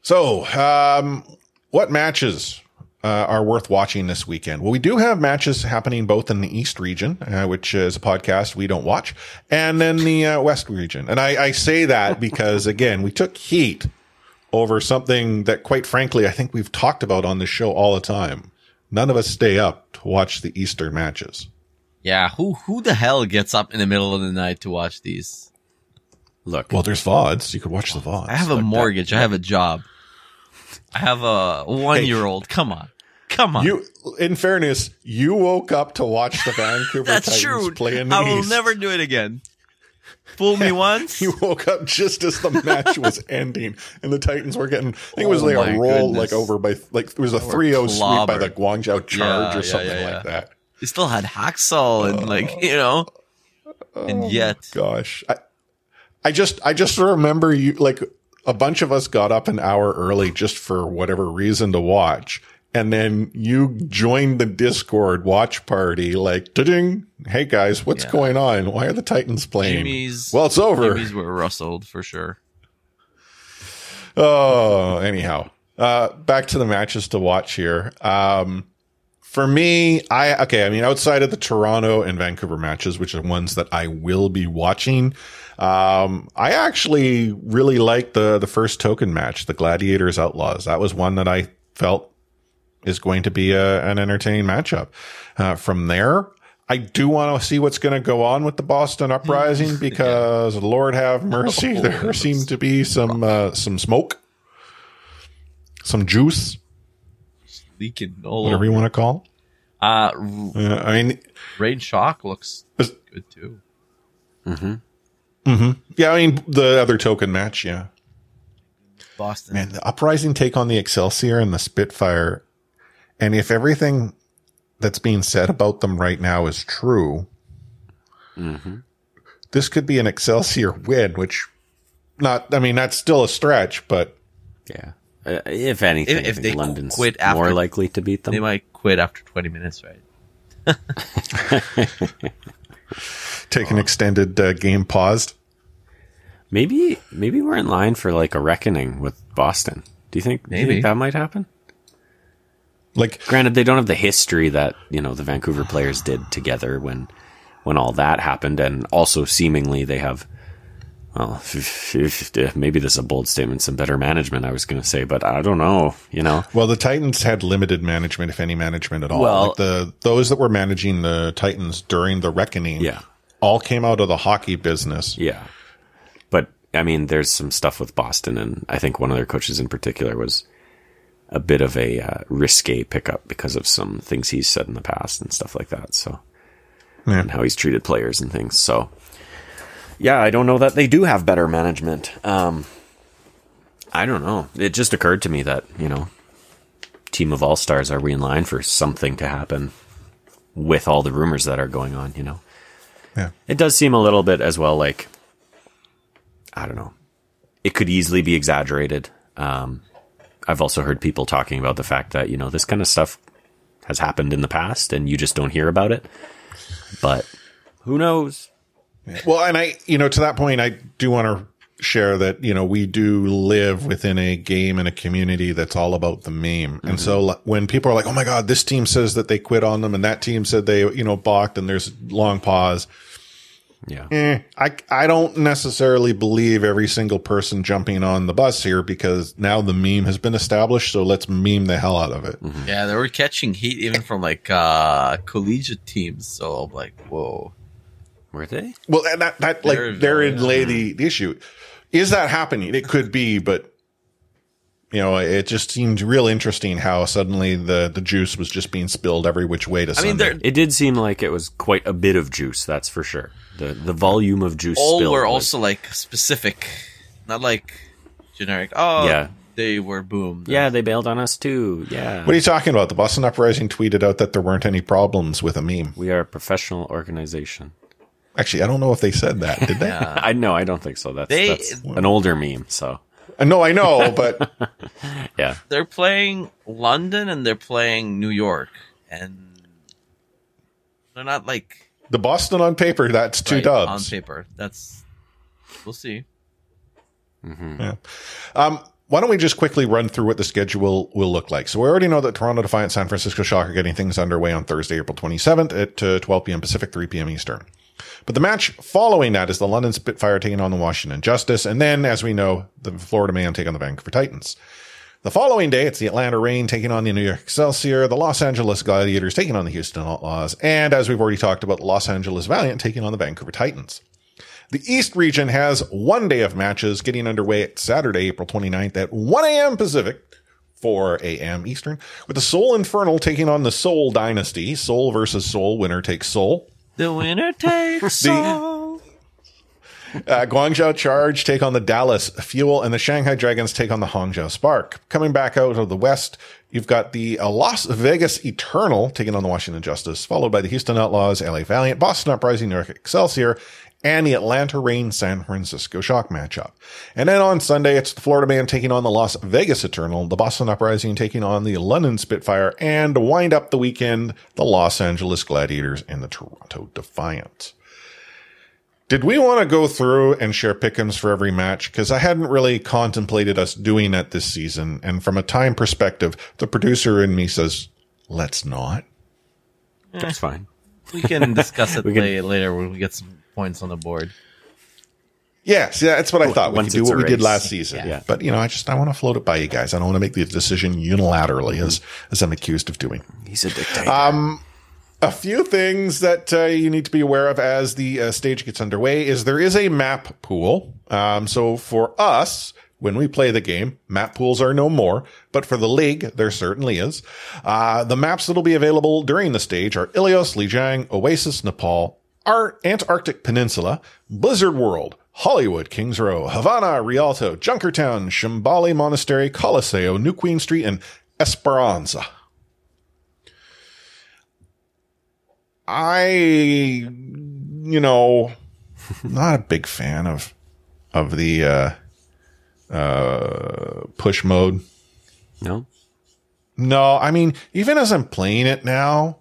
So um, what matches? Uh, are worth watching this weekend. Well, we do have matches happening both in the East region, uh, which is a podcast we don't watch, and then the uh, West region. And I, I say that because, again, we took heat over something that, quite frankly, I think we've talked about on this show all the time. None of us stay up to watch the Eastern matches. Yeah, who who the hell gets up in the middle of the night to watch these? Look. Well, there's V O Ds. You could watch the V O Ds. I have a like mortgage. That. I have a job. I have a one-year-old. Hey, come on. Come on. You, in fairness, you woke up to watch the Vancouver That's Titans true. play in the I East. Will never do it again. Fool me once. You woke up just as the match was ending, and the Titans were getting. I think oh it was like a roll, goodness. like over by, like it was a three oh sweep by the Guangzhou Charge yeah, or something yeah, yeah, yeah. like that. They still had Hacksaw and uh, like you know, oh and yet, gosh, I, I just, I just remember you like a bunch of us got up an hour early just for whatever reason to watch. And then you joined the Discord watch party, like, da-ding. Hey, guys, what's yeah. going on? Why are the Titans playing? Jimmy's, well, it's over. Jimmy's were rustled, for sure. Oh, anyhow. Uh, back to the matches to watch here. Um, for me, I okay, I mean, outside of the Toronto and Vancouver matches, which are ones that I will be watching, um, I actually really liked the, the first token match, the Gladiators Outlaws. That was one that I felt is going to be a, an entertaining matchup. Uh, from there, I do want to see what's going to go on with the Boston Uprising because, yeah. Lord have mercy, oh, there seemed to be some uh, some smoke, some juice, it's leaking all whatever over. You want to call. Uh, uh, I mean, Rain Shock looks good too. Mm-hmm. Mm-hmm. Yeah, I mean the other token match. Yeah, Boston. Man, the Uprising take on the Excelsior and the Spitfire. And if everything that's being said about them right now is true, mm-hmm. this could be an Excelsior win, which not, I mean, that's still a stretch, but. Yeah. Uh, if anything, if, if they London's quit after, more likely to beat them. They might quit after twenty minutes, right? Take an extended uh, game paused. Maybe, maybe we're in line for like a reckoning with Boston. Do you think, maybe. Do you think that might happen? Like, granted, they don't have the history that, you know, the Vancouver players did together when, when all that happened. And also seemingly they have, well, maybe this is a bold statement, some better management, I was going to say, but I don't know, you know. Well, the Titans had limited management, if any management at all. Well, like the, those that were managing the Titans during the reckoning yeah. all came out of the hockey business. Yeah. But I mean, there's some stuff with Boston, and I think one of their coaches in particular was a bit of a uh, risque pickup because of some things he's said in the past and stuff like that. So, yeah. and how he's treated players and things. So, yeah, I don't know that they do have better management. Um, I don't know. It just occurred to me that, you know, team of all-stars, are we in line for something to happen with all the rumors that are going on, you know? Yeah. It does seem a little bit as well, like, I don't know. It could easily be exaggerated. Um, I've also heard people talking about the fact that, you know, this kind of stuff has happened in the past and you just don't hear about it, but who knows? Well, and I, you know, to that point, I do want to share that, you know, we do live within a game and a community that's all about the meme. Mm-hmm. And so when people are like, oh my God, this team says that they quit on them and that team said they, you know, balked, and there's long pause. Yeah. Eh, I, I don't necessarily believe every single person jumping on the bus here, because now the meme has been established, so let's meme the hell out of it. Mm-hmm. Yeah, they were catching heat even from like uh, collegiate teams, so I'm like, whoa. Were they? Well, and that, that like, therein there lay the, the issue. Is that happening? It could be, but you know, it just seemed real interesting how suddenly the, the juice was just being spilled every which way to I Sunday. Mean, there, it did seem like it was quite a bit of juice, that's for sure. The the volume of juice all spilled were also was, like specific, not like generic. Oh, yeah. They were boomed. Yeah, they bailed on us too. Yeah. What are you talking about? The Boston Uprising tweeted out that there weren't any problems with a meme. We are a professional organization. Actually, I don't know if they said that. Did they? Yeah. I no, I don't think so. That's, they, that's an older meme. So no, I know, but yeah, they're playing London and they're playing New York, and they're not like. The Boston on paper, that's two right, dubs. On paper, that's... We'll see. Mm-hmm. Yeah. Um, why don't we just quickly run through what the schedule will look like. So we already know that Toronto Defiant, San Francisco Shock are getting things underway on Thursday, April twenty-seventh at uh, twelve p.m. Pacific, three p.m. Eastern. But the match following that is the London Spitfire taking on the Washington Justice. And then, as we know, the Florida Mayhem take on the Vancouver Titans. The following day, it's the Atlanta Reign taking on the New York Excelsior, the Los Angeles Gladiators taking on the Houston Outlaws, and as we've already talked about, Los Angeles Valiant taking on the Vancouver Titans. The East region has one day of matches getting underway at Saturday, April twenty-ninth at one a.m. Pacific, four a.m. Eastern, with the Seoul Infernal taking on the Seoul Dynasty. Seoul versus Seoul, winner takes Seoul. The winner takes Seoul. Uh, Guangzhou Charge take on the Dallas Fuel, and the Shanghai Dragons take on the Hangzhou Spark. Coming back out of the West, you've got the uh, Las Vegas Eternal taking on the Washington Justice, followed by the Houston Outlaws, L A Valiant, Boston Uprising, New York Excelsior, and the Atlanta Reign San Francisco Shock matchup. And then on Sunday, it's the Florida Mayhem taking on the Las Vegas Eternal, the Boston Uprising taking on the London Spitfire, and to wind up the weekend, the Los Angeles Gladiators and the Toronto Defiant. Did we want to go through and share pick'ems for every match? Because I hadn't really contemplated us doing that this season. And from a time perspective, the producer in me says, let's not. Eh, that's fine. We can discuss it we can- later when we get some points on the board. Yes, yeah, that's what I thought. We could do what we did last season. Yeah. Yeah. But, you know, I just, I want to float it by you guys. I don't want to make the decision unilaterally, as, as I'm accused of doing. He's a dictator. Um, a few things that uh, you need to be aware of as the uh, stage gets underway is there is a map pool. Um, so for us, when we play the game, map pools are no more, but for the league, there certainly is. Uh, the maps that will be available during the stage are Ilios, Lijiang, Oasis, Nepal, Our Antarctic Peninsula, Blizzard World, Hollywood, Kings Row, Havana, Rialto, Junkertown, Shambhali Monastery, Coliseo, New Queen Street, and Esperanza. I, you know, not a big fan of of the uh, uh, push mode. No? No, I mean, even as I'm playing it now,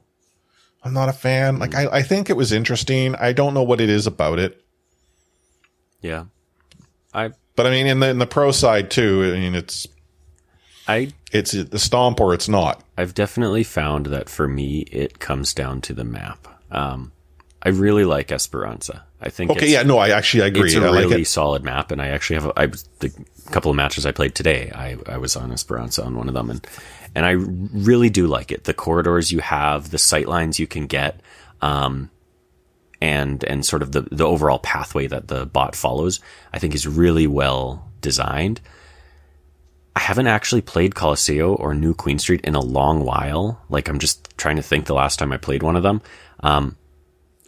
I'm not a fan. Like, I, I think it was interesting. I don't know what it is about it. Yeah. I, but I mean, in the, in the pro side too, I mean, it's, I, it's the stomp or it's not. I've definitely found that for me, it comes down to the map. Um, I really like Esperanza. I think okay, it's, yeah, no, I actually I agree. It's a I really like it. solid map, and I actually have a, I, the couple of matches I played today, I, I was on Esperanza on one of them, and and I really do like it. The corridors you have, the sight lines you can get, um, and and sort of the, the overall pathway that the bot follows, I think is really well designed. I haven't actually played Coliseo or New Queen Street in a long while. Like, I'm just trying to think the last time I played one of them. Um,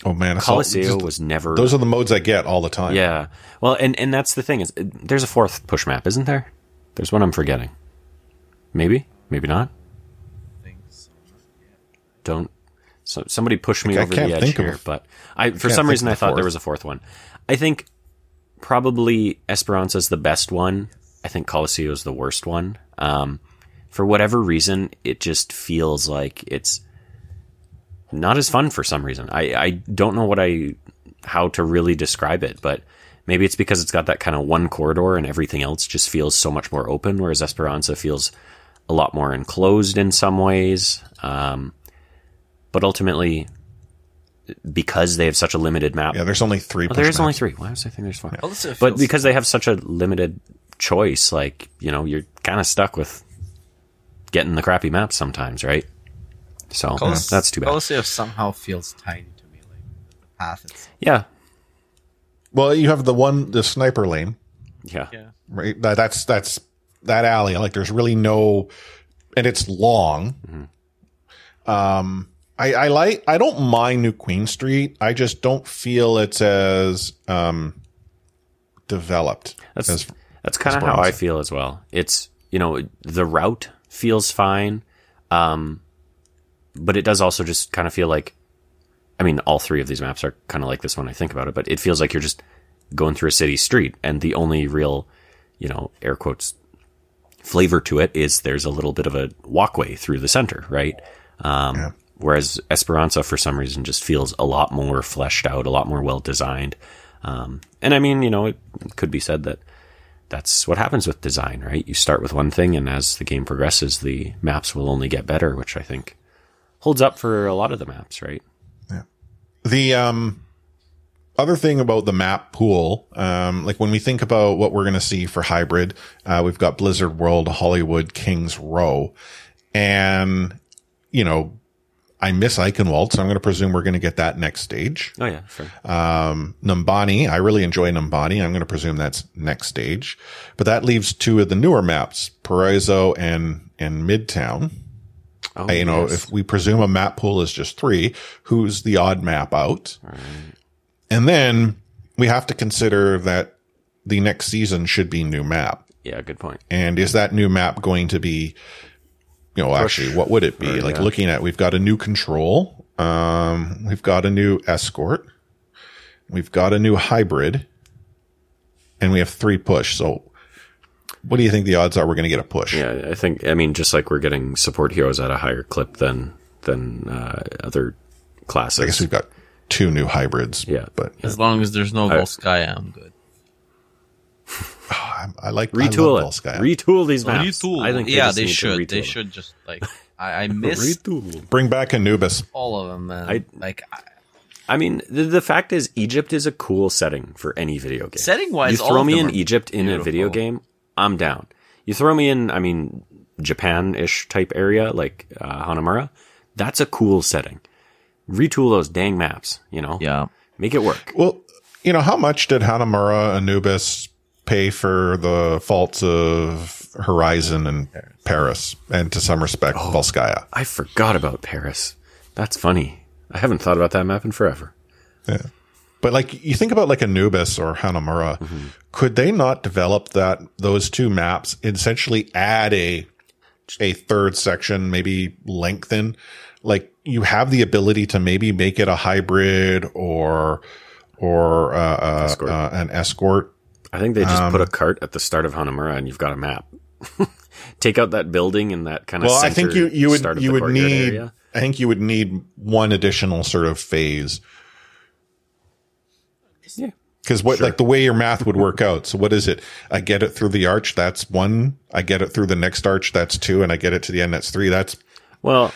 Oh man, Coliseo was never. Those are the modes I get all the time. Yeah, well, and, and that's the thing is, there's a fourth push map, isn't there? There's one I'm forgetting. Maybe, maybe not. Don't. So somebody pushed me like, over the edge here, of, but I for some reason I thought fourth. there was a fourth one. I think probably Esperanza's the best one. I think Coliseo's the worst one. Um, for whatever reason, it just feels like it's not as fun for some reason. I, I don't know what I how to really describe it, but maybe it's because it's got that kind of one corridor and everything else just feels so much more open, whereas Esperanza feels a lot more enclosed in some ways. Um, but ultimately, because they have such a limited map... Yeah, there's only three. Oh, there's maps. only three. Why was I thinking there's four? Yeah. But because they have such a limited choice, like, you know, you're kind of stuck with getting the crappy maps sometimes, right? So Colis- that's too bad. Coliseo somehow feels tiny to me, like the path itself. Yeah. Well, you have the one, the sniper lane. Yeah. yeah. Right. That, that's that's that alley. Like, there's really no, and it's long. Mm-hmm. Um, I, I like. I don't mind New Queen Street. I just don't feel it's as um developed. That's as, that's kind of how I feel as well. It's, you know, the route feels fine. Um. But it does also just kind of feel like, I mean, all three of these maps are kind of like this when I think about it, but it feels like you're just going through a city street, and the only real, you know, air quotes flavor to it is there's a little bit of a walkway through the center, right? Um, yeah. Whereas Esperanza, for some reason, just feels a lot more fleshed out, a lot more well designed. Um, and I mean, you know, it could be said that that's what happens with design, right? You start with one thing, and as the game progresses, the maps will only get better, which I think holds up for a lot of the maps, right? Yeah. The um other thing about the map pool, um, like when we think about what we're going to see for hybrid, uh, we've got Blizzard World, Hollywood, Kings Row, and, you know, I miss Eichenwald, so I'm going to presume we're going to get that next stage. Oh, yeah, sure. Um, Numbani, I really enjoy Numbani. I'm going to presume that's next stage. But that leaves two of the newer maps, Paraiso and and Midtown. Oh, I, you yes. know, if we presume a map pool is just three, who's the odd map out? Right. And then we have to consider that the next season should be new map. Yeah, good point. And is that new map going to be... You know, actually, what would it be? Or, like yeah. looking at, we've got a new control. Um, we've got a new escort. We've got a new hybrid. And we have three push. So what do you think the odds are we're going to get a push? Yeah, I think, I mean, just like we're getting support heroes at a higher clip than, than uh, other classes. I guess we've got two new hybrids. Yeah. But as long as there's no Volskaya, I'm good. Oh, I like retool I it. Retool these maps. Retool. I think they yeah, they should. They should just like I, I miss. Retool. Bring back Anubis. All of them, man. I, like, I, I mean, the, the fact is, Egypt is a cool setting for any video game. Setting wise, you throw all me in Egypt beautiful. in a video game, I'm down. You throw me in, I mean, Japan-ish type area like uh, Hanamura, that's a cool setting. Retool those dang maps. You know, yeah, make it work. Well, you know, how much did Hanamura, Anubis pay for the faults of Horizon and Paris, and to some respect, oh, Volskaya? I forgot about Paris. That's funny. I haven't thought about that map in forever. Yeah. But like, you think about like Anubis or Hanamura, mm-hmm. could they not develop that those two maps, essentially add a a third section, maybe lengthen? Like, you have the ability to maybe make it a hybrid or or uh, escort. Uh, an escort. I think they just um, put a cart at the start of Hanamura and you've got a map. Take out that building and that kind of well, I think you, you would, you would need, area. I think you would need one additional sort of phase. Yeah. Because what, sure. like the way your math would work out. So what is it? I get it through the arch. That's one. I get it through the next arch. That's two. And I get it to the end. That's three. That's. Well,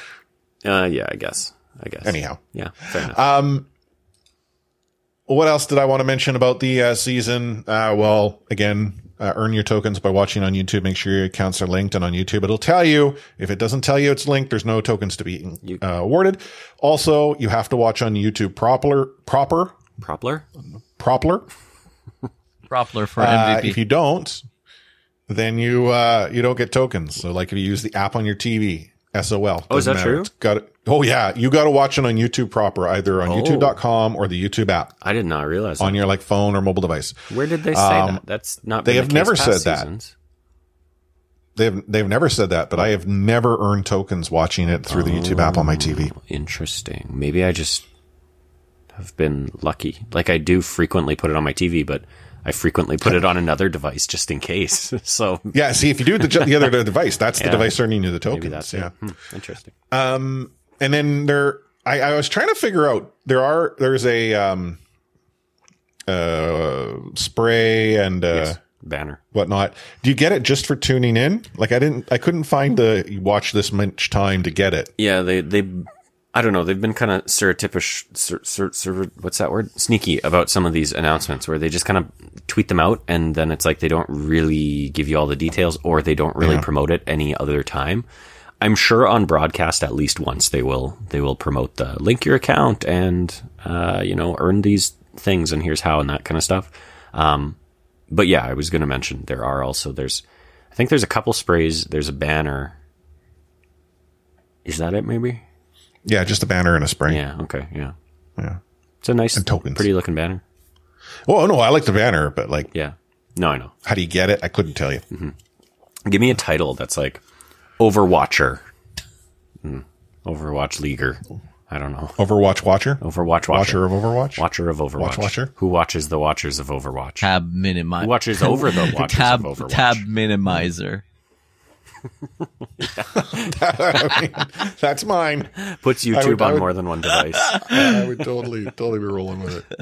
uh, yeah, I guess. I guess. Anyhow. Yeah. Fair enough. Um, What else did I want to mention about the uh, season? Uh, well, again, uh, earn your tokens by watching on YouTube. Make sure your accounts are linked, and on YouTube it'll tell you. If it doesn't tell you it's linked, there's no tokens to be uh, awarded. Also, you have to watch on YouTube proper, proper, proper, proper, proper for M V P. Uh, if you don't, then you uh, you don't get tokens. So, like, if you use the app on your T V, S O L. Oh, is that matter. True? Got it. Oh, yeah. You got to watch it on YouTube proper, either on oh. YouTube dot com or the YouTube app. I did not realize that. On your like phone or mobile device. Where did they say um, that? That's not They been have the case never past said seasons. that. They've they've never said that, but I have never earned tokens watching it through oh, the YouTube app on my T V. Interesting. Maybe I just have been lucky. Like, I do frequently put it on my T V, but I frequently put it on another device just in case. So yeah, see, if you do the, the other device, that's yeah. the device earning you the tokens. Maybe that's yeah, hmm, interesting. Um, and then there, I, I was trying to figure out there are there's a um, uh, spray and uh, yes. banner whatnot. Do you get it just for tuning in? Like I didn't, I couldn't find the watch this much time to get it. Yeah, they they. I don't know. They've been kind of stereotypish, ser, ser, ser, what's that word? Sneaky about some of these announcements where they just kind of tweet them out and then it's like they don't really give you all the details or they don't really yeah. promote it any other time. I'm sure on broadcast at least once they will they will promote the link your account and uh, you know, earn these things and here's how and that kind of stuff. Um, but yeah, I was going to mention there are also there's I think there's a couple sprays. There's a banner. Is that it? Maybe. Yeah, just a banner and a spray. Yeah, okay, yeah. Yeah. It's a nice, pretty looking banner. Oh, no, I like the banner, but like... Yeah. No, I know. How do you get it? I couldn't tell you. Mm-hmm. Give me a title that's like Overwatcher. Mm. Overwatch Leaguer. I don't know. Overwatch Watcher? Overwatch Watcher. Watcher of Overwatch? Watcher of Overwatch. Watch Watcher? Who watches the Watchers of Overwatch? Tab Minimizer. Who watches over the Watchers tab, of Overwatch? Tab Minimizer. that, I mean, that's mine. Puts YouTube would, on would, more than one device. I would totally, totally be rolling with it.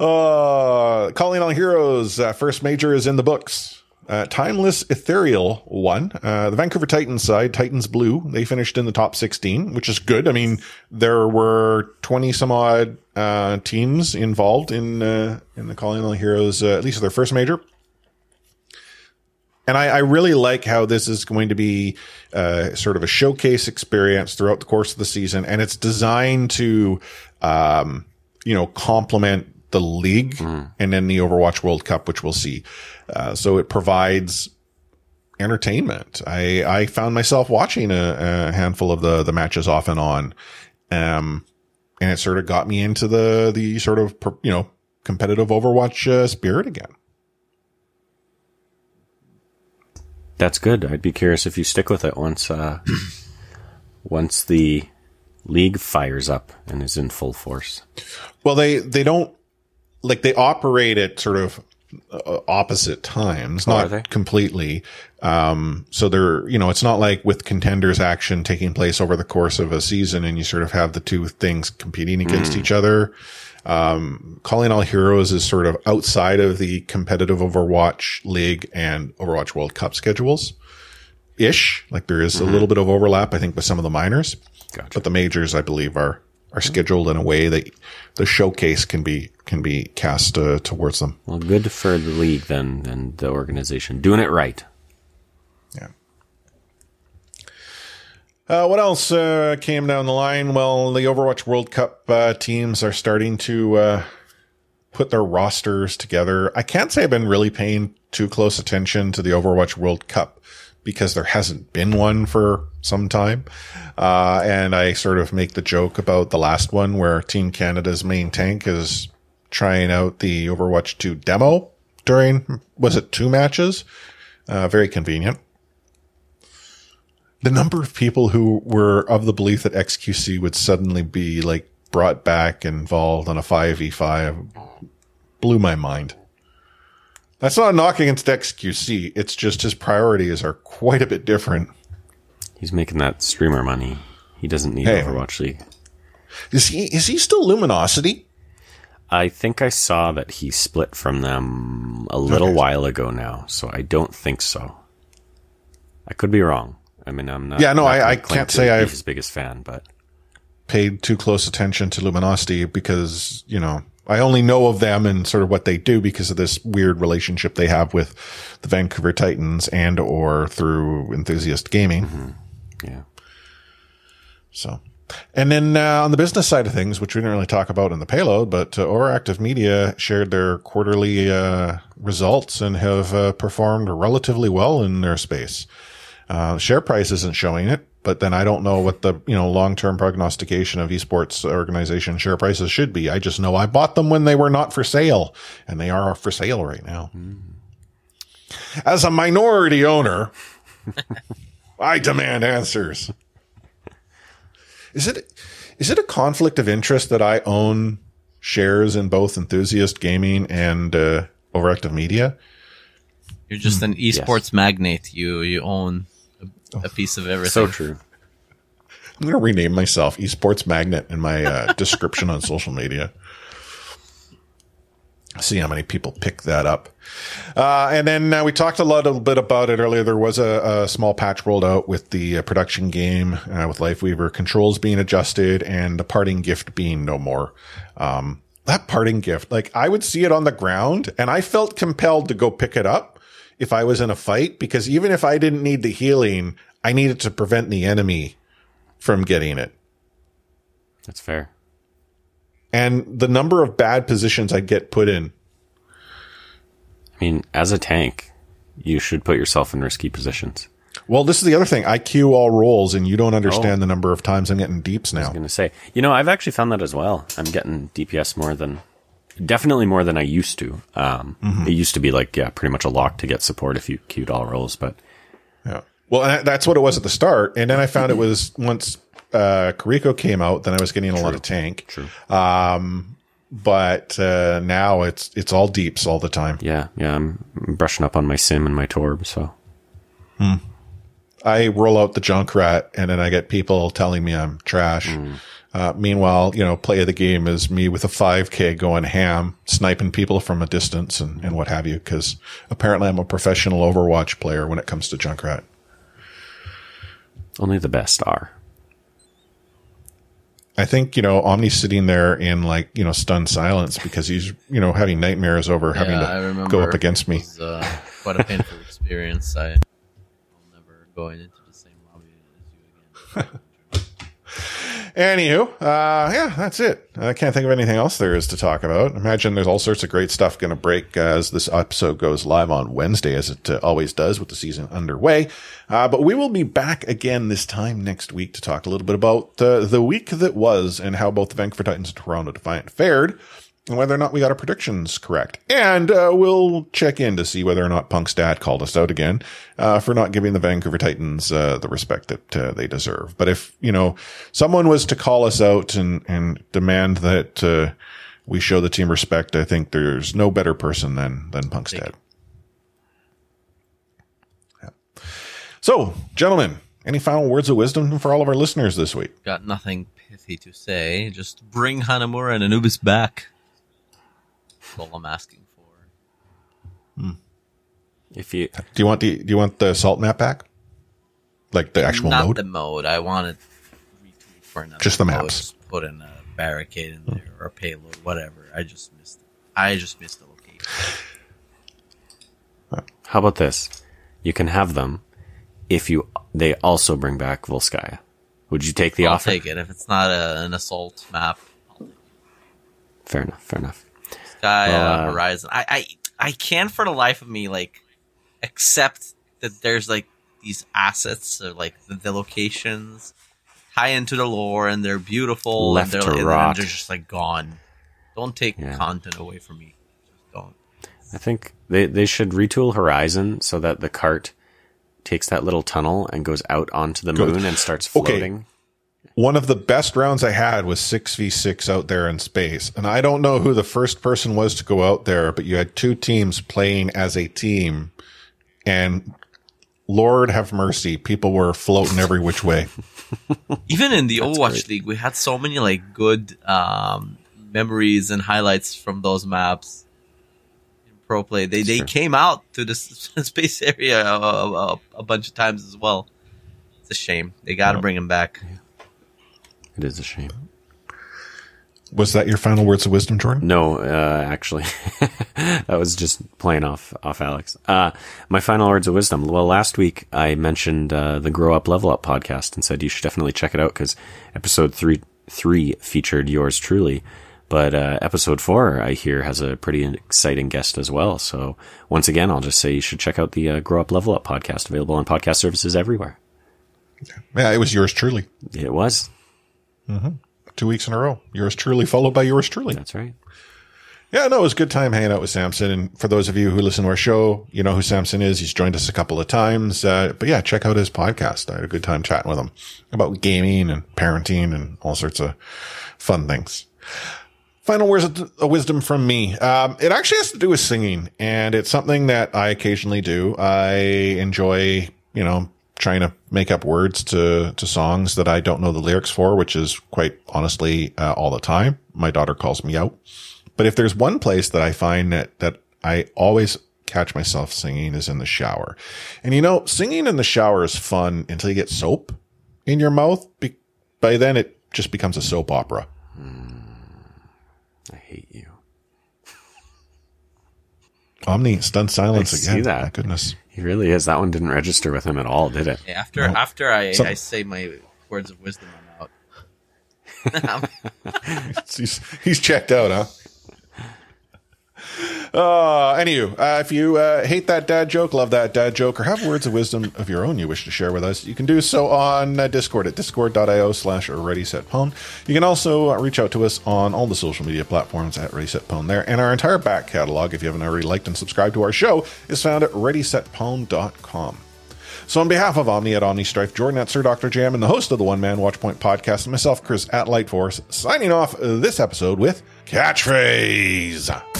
Yeah. Uh, Calling All Heroes. Uh, first major is in the books. Uh, Timeless Ethereal won. Uh, the Vancouver Titans side, Titans Blue, they finished in the top sixteen, which is good. I mean, there were twenty some odd uh, teams involved in uh, in the Calling All Heroes, uh, at least their first major. And I, I really like how this is going to be uh, sort of a showcase experience throughout the course of the season. And it's designed to, um, you know, complement the league mm. and then the Overwatch World Cup, which we'll see. Uh, so it provides entertainment. I, I found myself watching a, a handful of the, the matches off and on. Um, and it sort of got me into the, the sort of, you know, competitive Overwatch uh, spirit again. That's good. I'd be curious if you stick with it once uh, once the league fires up and is in full force. Well, they, they don't – like they operate at sort of opposite times, not oh, completely. Um, so they're – you know, it's not like with contenders action taking place over the course of a season and you sort of have the two things competing against mm. each other. Um, Calling All Heroes is sort of outside of the competitive Overwatch League and Overwatch World Cup schedules ish. Like there is mm-hmm. a little bit of overlap, I think, with some of the minors, gotcha. But the majors, I believe, are, are scheduled in a way that the showcase can be, can be cast uh, towards them. Well, good for the league then, and the organization doing it right. Yeah. Uh, what else uh, came down the line? Well, the Overwatch World Cup uh, teams are starting to uh, put their rosters together. I can't say I've been really paying too close attention to the Overwatch World Cup because there hasn't been one for some time. Uh, and I sort of make the joke about the last one where Team Canada's main tank is trying out the Overwatch two demo during, was it two matches? Uh, very convenient. The number of people who were of the belief that X Q C would suddenly be like brought back involved on a five v five blew my mind. That's not a knock against X Q C. It's just his priorities are quite a bit different. He's making that streamer money. He doesn't need hey. Overwatch League. Is he, is he still Luminosity? I think I saw that he split from them a little okay. while ago now. So I don't think so. I could be wrong. I mean, I'm not. Yeah, no, not I, I can't say I'm his biggest fan, but paid too close attention to Luminosity because, you know, I only know of them and sort of what they do because of this weird relationship they have with the Vancouver Titans and or through Enthusiast Gaming. Mm-hmm. Yeah. So, and then uh, on the business side of things, which we didn't really talk about in the payload, but uh, Aura Active Media shared their quarterly uh, results and have uh, performed relatively well in their space. Uh, share price isn't showing it, but then I don't know what the, you know, long-term prognostication of esports organization share prices should be. I just know I bought them when they were not for sale, and they are for sale right now. Mm. As a minority owner, I demand answers. Is it, is it a conflict of interest that I own shares in both Enthusiast Gaming and uh, Overactive Media? You're just an esports yes. magnate. You you own a piece of everything. So true. I'm going to rename myself esports magnet in my uh, description on social media. See how many people pick that up. Uh, and then uh, we talked a little bit about it earlier. There was a, a small patch rolled out with the uh, production game uh, with Lifeweaver controls being adjusted and the parting gift being no more. Um, that parting gift, like I would see it on the ground and I felt compelled to go pick it up. If I was in a fight, because even if I didn't need the healing, I needed to prevent the enemy from getting it. That's fair. And the number of bad positions I get put in. I mean, as a tank, you should put yourself in risky positions. Well, this is the other thing. I queue all roles, and you don't understand oh. the number of times I'm getting deeps now. I was going to say, you know, I've actually found that as well. I'm getting D P S more than... Definitely more than I used to. Um, mm-hmm. It used to be like, yeah, pretty much a lock to get support if you queued all roles. But yeah, well, that's what it was at the start. And then I found it was once uh, Kuriko came out, then I was getting a True. lot of tank. True. Um, but uh, now it's it's all deeps all the time. Yeah, yeah. I'm brushing up on my sim and my torb. So hmm. I roll out the junk rat, and then I get people telling me I'm trash. Mm. Uh, meanwhile, you know, play of the game is me with a five K going ham, sniping people from a distance and, and what have you, because apparently I'm a professional Overwatch player when it comes to Junkrat. Only the best are. I think, you know, Omni's sitting there in, like, you know, stunned silence because he's, you know, having nightmares over yeah, having to go up against me. It was uh, quite a painful experience. I will never go into the same lobby as you again. Anywho, uh, yeah, that's it. I can't think of anything else there is to talk about. Imagine there's all sorts of great stuff going to break uh, as this episode goes live on Wednesday, as it uh, always does with the season underway. Uh, but we will be back again this time next week to talk a little bit about uh, the week that was and how both the Vancouver Titans and Toronto Defiant fared and whether or not we got our predictions correct. And uh, we'll check in to see whether or not Punkstat called us out again uh, for not giving the Vancouver Titans uh, the respect that uh, they deserve. But if, you know, someone was to call us out and, and demand that uh, we show the team respect, I think there's no better person than, than Punkstat. Yeah. So, gentlemen, any final words of wisdom for all of our listeners this week? Got nothing pithy to say. Just bring Hanamura and Anubis back. All I'm asking for. Hmm. If you do, you want the do you want the salt map back, like the actual not mode? Not the mode. I want it for another. Just the maps. Just put in a barricade in there or a payload, whatever. I just missed. It. I just missed the location. How about this? You can have them if you. They also bring back Volskaya. Would you take the I'll offer? I'll take it if it's not a, an assault map. I'll take it. Fair enough. Fair enough. Uh, Horizon. I, I I can't for the life of me like accept that there's like these assets or like the, the locations tie into the lore and they're beautiful left and, they're, to rot. And they're just like gone. Don't take yeah. content away from me. Just don't. I think they, they should retool Horizon so that the cart takes that little tunnel and goes out onto the moon Good. And starts floating. Okay. One of the best rounds I had was six v six out there in space. And I don't know who the first person was to go out there, but you had two teams playing as a team. And Lord have mercy, people were floating every which way. Even in the That's Overwatch great. League, we had so many like good um, memories and highlights from those maps. In pro play, they, they came out to the space area a, a, a bunch of times as well. It's a shame. They got to yeah. bring them back. Yeah. It is a shame. Was that your final words of wisdom, Jordan? No, uh, actually. That was just playing off off Alex. Uh, my final words of wisdom. Well, last week I mentioned uh, the Grow Up Level Up podcast and said you should definitely check it out because episode three, three featured yours truly. But uh, episode four, I hear, has a pretty exciting guest as well. So once again, I'll just say you should check out the uh, Grow Up Level Up podcast, available on podcast services everywhere. Yeah, it was yours truly. It was. Mm-hmm. Two weeks in a row. Yours truly, followed by yours truly. That's right. Yeah, no, it was a good time hanging out with Samson. And for those of you who listen to our show, you know who Samson is. He's joined us a couple of times. Uh, but yeah, check out his podcast. I had a good time chatting with him about gaming and parenting and all sorts of fun things. Final words of wisdom from me. Um, it actually has to do with singing. And it's something that I occasionally do. I enjoy, you know, trying to make up words to, to songs that I don't know the lyrics for, which is quite honestly uh, all the time. My daughter calls me out. But if there's one place that I find that, that I always catch myself singing is in the shower. And, you know, singing in the shower is fun until you get soap in your mouth. Be- by then, it just becomes a soap opera. Mm, I hate you. Omni, stunned silence I again. See that. My goodness. He really is. That one didn't register with him at all, did it? Yeah, after nope. after I, so, I say my words of wisdom, I'm out. he's, he's checked out, huh? Uh, anywho, uh, if you uh, hate that dad joke, love that dad joke, or have words of wisdom of your own you wish to share with us, you can do so on uh, Discord at discord.io slash Ready Set Pwn. You can also uh, reach out to us on all the social media platforms at Ready Set Pwn there. And our entire back catalog, if you haven't already liked and subscribed to our show, is found at ready set pwn dot com. So on behalf of Omni at OmniStrife, Jordan at Sir Doctor J M, and the host of the One Man Watchpoint podcast, and myself, Chris at Lyte Force, signing off this episode with Catchphrase.